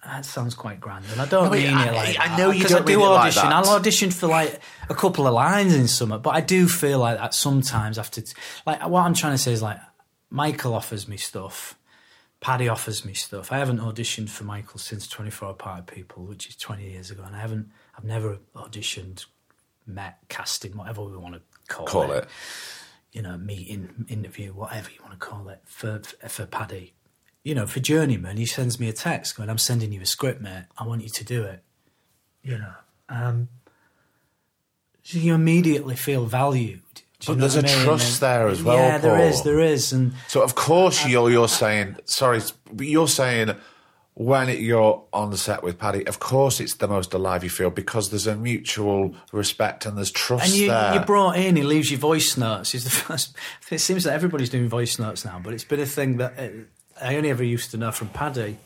That sounds quite grand. And I don't I mean, mean I, it like I, that. I know you don't I do mean audition. It like that. I'll audition for, like, a couple of lines in summer. But I do feel like that sometimes after... T- like, what I'm trying to say is, like, Michael offers me stuff. Paddy offers me stuff. I haven't auditioned for Michael since twenty-four hour party people, which is twenty years ago. And I haven't... I've never auditioned... met, casting, whatever we want to call, call it. it, you know, meeting, interview, whatever you want to call it, for for Paddy. You know, for Journeyman, he sends me a text going, I'm sending you a script, mate, I want you to do it, you know. Um, so you immediately feel valued. But there's a I mean? trust there as well, Yeah, Paul. there is, there is. And so, of course, I, you're you're I, saying, sorry, but you're saying... When it, you're on set with Paddy, of course it's the most alive you feel because there's a mutual respect and there's trust and you, there. And you're brought in, he leaves your voice notes. It's the first, it seems that everybody's doing voice notes now, but it's been a thing that it, I only ever used to know from Paddy.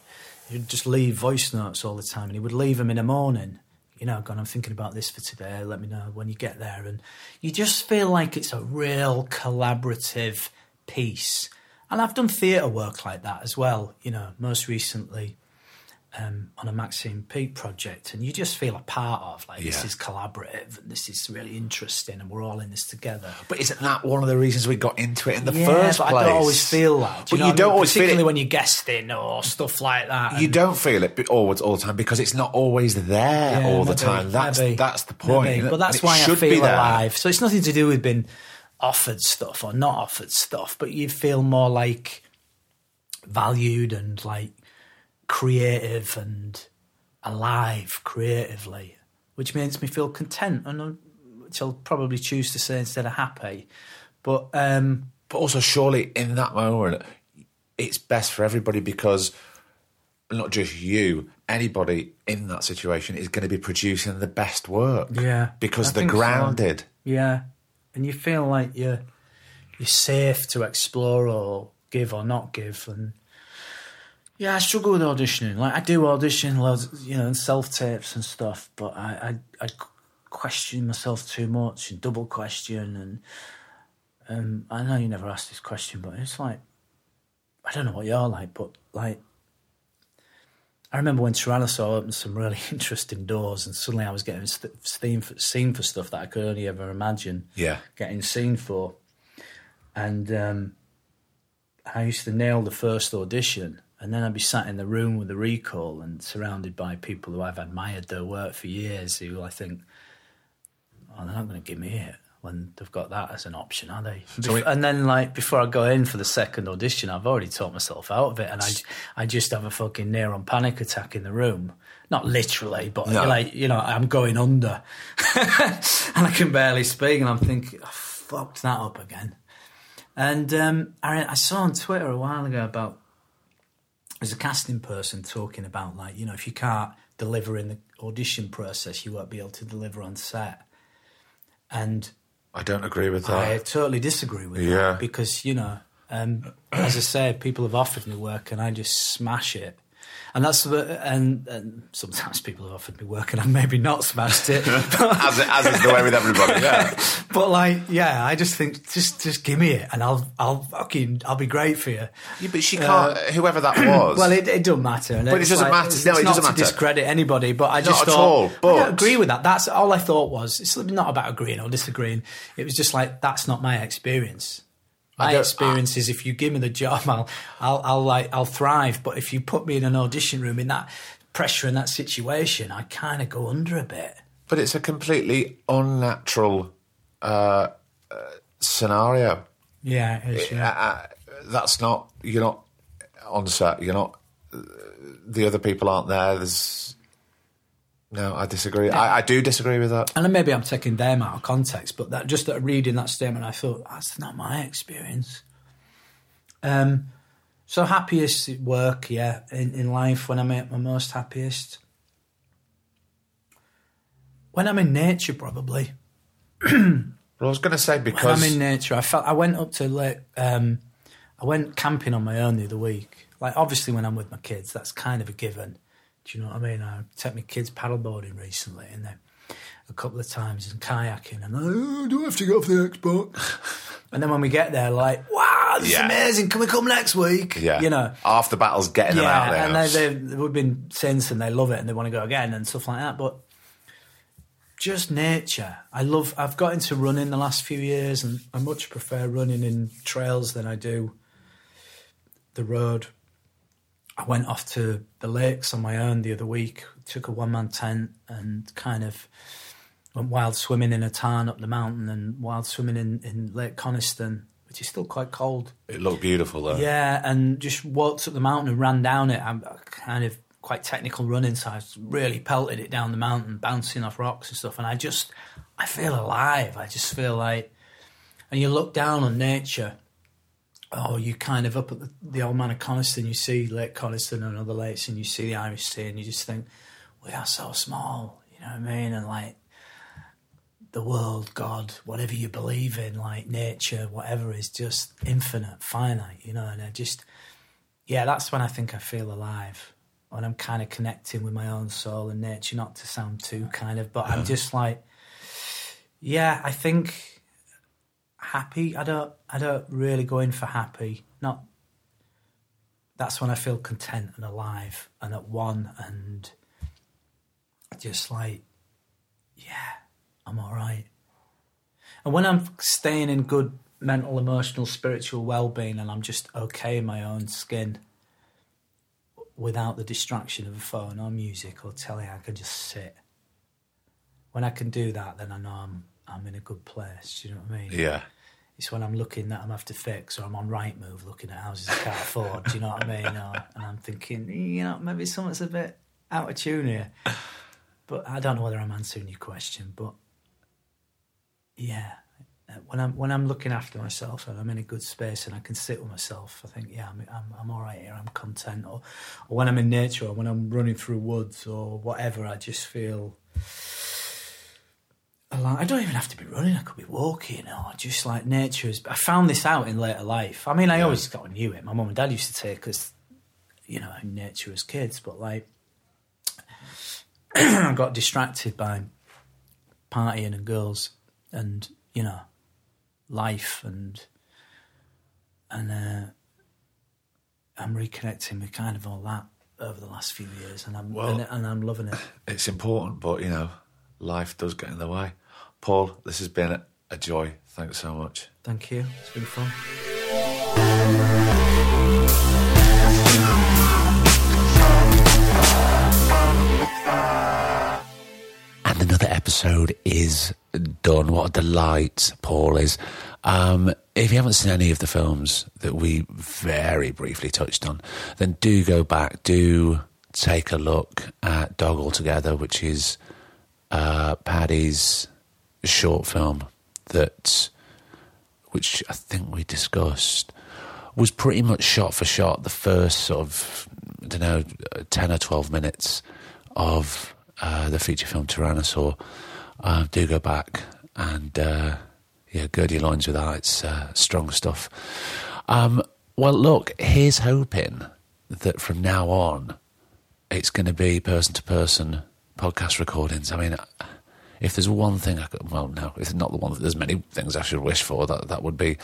He'd just leave voice notes all the time and he would leave them in the morning. You know, gone, I'm thinking about this for today, let me know when you get there. And you just feel like it's a real collaborative piece. And I've done theatre work like that as well, you know, most recently um, on a Maxine Peake project. And you just feel a part of, like, yeah. this is collaborative and this is really interesting and we're all in this together. But isn't that one of the reasons we got into it in the yeah, first place? I don't always feel that. Do but you, know you don't I mean? always feel it. Particularly when you're guesting or stuff like that. You don't feel it all, all the time because it's not always there yeah, all maybe, the time. That's maybe, that's the point. Maybe. But that's why I feel alive. So it's nothing to do with being... offered stuff or not offered stuff, but you feel more like valued and like creative and alive creatively, which makes me feel content, and which I'll probably choose to say instead of happy. But um, but also surely in that moment, it's best for everybody because not just you, anybody in that situation is going to be producing the best work. Yeah, because I they're grounded. So. Yeah. And you feel like you're, you're safe to explore or give or not give. And yeah, I struggle with auditioning. Like I do audition loads, you know, and self-tapes and stuff, but I, I, I question myself too much and double question. And um, I know you never asked this question, but it's like, I don't know what you're like, but like, I remember when Tyrannosaurus opened some really interesting doors and suddenly I was getting st- seen, for, seen for stuff that I could only ever imagine yeah. getting seen for. And um, I used to nail the first audition and then I'd be sat in the room with the recall and surrounded by people who I've admired their work for years who I think, oh, they're not going to give me it when they've got that as an option, are they? So we- and then, like, before I go in for the second audition, I've already talked myself out of it, and I, I just have a fucking near-on panic attack in the room. Not literally, but, no. like, you know, I'm going under. And I can barely speak, and I'm thinking, oh, fucked that up again. And um, I, I saw on Twitter a while ago about, there's a casting person talking about, like, you know, if you can't deliver in the audition process, you won't be able to deliver on set. And I don't agree with that. I totally disagree with yeah. that. Because, you know, um, as I say, people have offered me work and I just smash it. And that's and, and sometimes people have offered me work and I've maybe not smashed it. as, as is the way with everybody, yeah. But like, yeah, I just think just just give me it and I'll I'll fucking I'll be great for you. Yeah, but she can't. Uh, whoever that was. Well, it, it doesn't matter. But it doesn't like, matter. It's, no, it's it doesn't matter. Not to discredit anybody, but I just not thought. At all, but... I don't agree with that. That's all I thought was. It's not about agreeing or disagreeing. It was just like that's not my experience. My experience is if you give me the job, I'll, I'll, I'll like, I'll thrive. But if you put me in an audition room in that pressure in that situation, I kind of go under a bit. But it's a completely unnatural uh, uh, scenario. Yeah, it is. Yeah. I, I, that's not. You're not on set. You're not. Uh, the other people aren't there. There's. No, I disagree. Yeah. I, I do disagree with that. And maybe I'm taking them out of context, but that, just that reading that statement, I thought, that's not my experience. Um, so happiest at work, yeah, in, in life when I'm at my most happiest. When I'm in nature, probably. Well, I was going to say because... When I'm in nature, I felt I went up to Lake... Um, I went camping on my own the other week. Like, obviously when I'm with my kids, that's kind of a given. Do you know what I mean? I took my kids paddleboarding recently and then a couple of times and kayaking. And oh, I do have to get off the Xbox. And then when we get there, like, wow, this yeah. is amazing. Can we come next week? Yeah. You know. Half the battle's getting yeah, them out there. And they, they've been since and they love it and they want to go again and stuff like that. But just nature. I love, I've got into running the last few years and I much prefer running in trails than I do the road. I went off to the lakes on my own the other week, took a one-man tent and kind of went wild swimming in a tarn up the mountain and wild swimming in, in Lake Coniston, which is still quite cold. It looked beautiful, though. Yeah, and just walked up the mountain and ran down it. I'm kind of quite technical running, so I really pelted it down the mountain, bouncing off rocks and stuff. And I just, I feel alive. I just feel like, and you look down on nature. Oh, you kind of up at the, the old man of Coniston, you see Lake Coniston and other lakes, and you see the Irish Sea, and you just think, we are so small, you know what I mean? And like the world, God, whatever you believe in, like nature, whatever, is just infinite, finite, you know? And I just, yeah, that's when I think I feel alive, when I'm kind of connecting with my own soul and nature, not to sound too kind of, but yeah. I'm just like, yeah, I think. Happy, I don't I don't really go in for happy. Not that's when I feel content and alive and at one and just like, yeah, I'm all right. And when I'm staying in good mental, emotional, spiritual well-being and I'm just okay in my own skin without the distraction of a phone or music or telly, I can just sit. When I can do that, then I know I'm I'm in a good place, do you know what I mean? Yeah. It's when I'm looking that I'm have to fix, or I'm on Rightmove looking at houses I can't afford, do you know what I mean? Or, and I'm thinking, you know, maybe something's a bit out of tune here. But I don't know whether I'm answering your question, but yeah, when I'm when I'm looking after myself and I'm in a good space and I can sit with myself, I think, yeah, I'm I'm, I'm all right here, I'm content. Or, or when I'm in nature or when I'm running through woods or whatever, I just feel... I don't even have to be running, I could be walking or just like nature is. I found this out in later life. I mean, I yeah. always got knew it. My mum and dad used to take us, you know, in nature as kids, but like I got distracted by partying and girls and, you know, life and and uh, I'm reconnecting with kind of all that over the last few years and I'm well, and, and I'm loving it. It's important, but you know, life does get in the way. Paul, this has been a joy. Thanks so much. Thank you. It's been fun. And another episode is done. What a delight Paul is. Um, if you haven't seen any of the films that we very briefly touched on, then do go back, do take a look at Dog Altogether, which is... Uh, Paddy's short film that which I think we discussed, was pretty much shot for shot the first sort of, I don't know, ten or twelve minutes of uh, the feature film Tyrannosaur. Uh, do go back and, uh, yeah, gird your loins with that. It's uh, strong stuff. Um, well, look, here's hoping that from now on it's going to be person-to-person podcast recordings. I mean, if there's one thing I could... Well, no, it's not the one that there's many things I should wish for. That that would be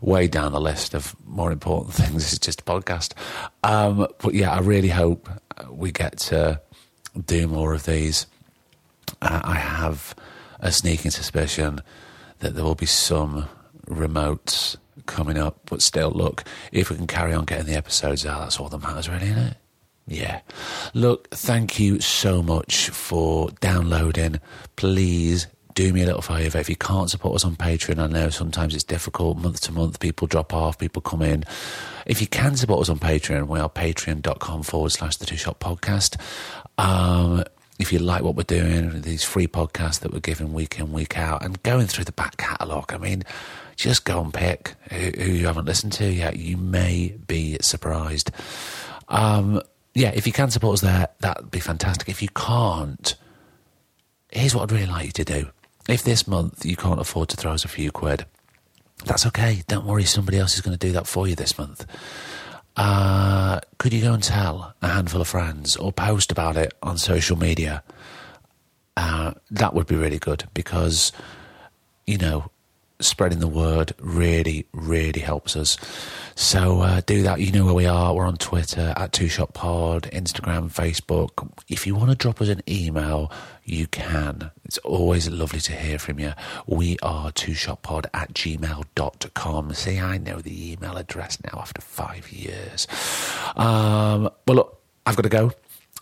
way down the list of more important things. This is just a podcast. Um, but, yeah, I really hope we get to do more of these. Uh, I have a sneaking suspicion that there will be some remotes coming up. But still, look, if we can carry on getting the episodes out, that's all that matters, really, isn't it? Yeah. Look, thank you so much for downloading. Please do me a little favour. If you can't support us on Patreon, I know sometimes it's difficult. Month to month, people drop off, people come in. If you can support us on Patreon, we are patreon.com forward slash the Two Shot Podcast. Um... If you like what we're doing, these free podcasts that we're giving week in, week out, and going through the back catalogue, I mean, just go and pick who, who you haven't listened to yet. You may be surprised. Um, yeah, if you can support us there, that'd be fantastic. If you can't, here's what I'd really like you to do. If this month you can't afford to throw us a few quid, that's okay. Don't worry, somebody else is going to do that for you this month. Uh, could you go and tell a handful of friends or post about it on social media? Uh, that would be really good because, you know, spreading the word really, really helps us. So uh, do that. You know where we are. We're on Twitter, at Two Shot Pod, Instagram, Facebook. If you want to drop us an email, you can. It's always lovely to hear from you. We are twoshotpod at gmail dot com. See, I know the email address now after five years. Um, well, look, I've got to go.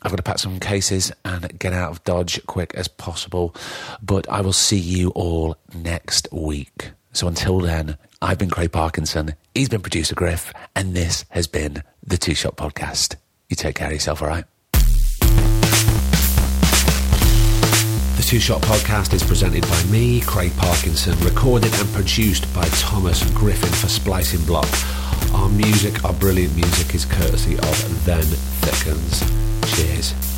I've got to pack some cases and get out of Dodge quick as possible. But I will see you all next week. So until then, I've been Craig Parkinson. He's been Producer Griff. And this has been the Two Shot Podcast. You take care of yourself, all right? The Two Shot Podcast is presented by me, Craig Parkinson, recorded and produced by Thomas Griffin for Splicing Block. Our music, our brilliant music, is courtesy of Then Thickens. Cheers.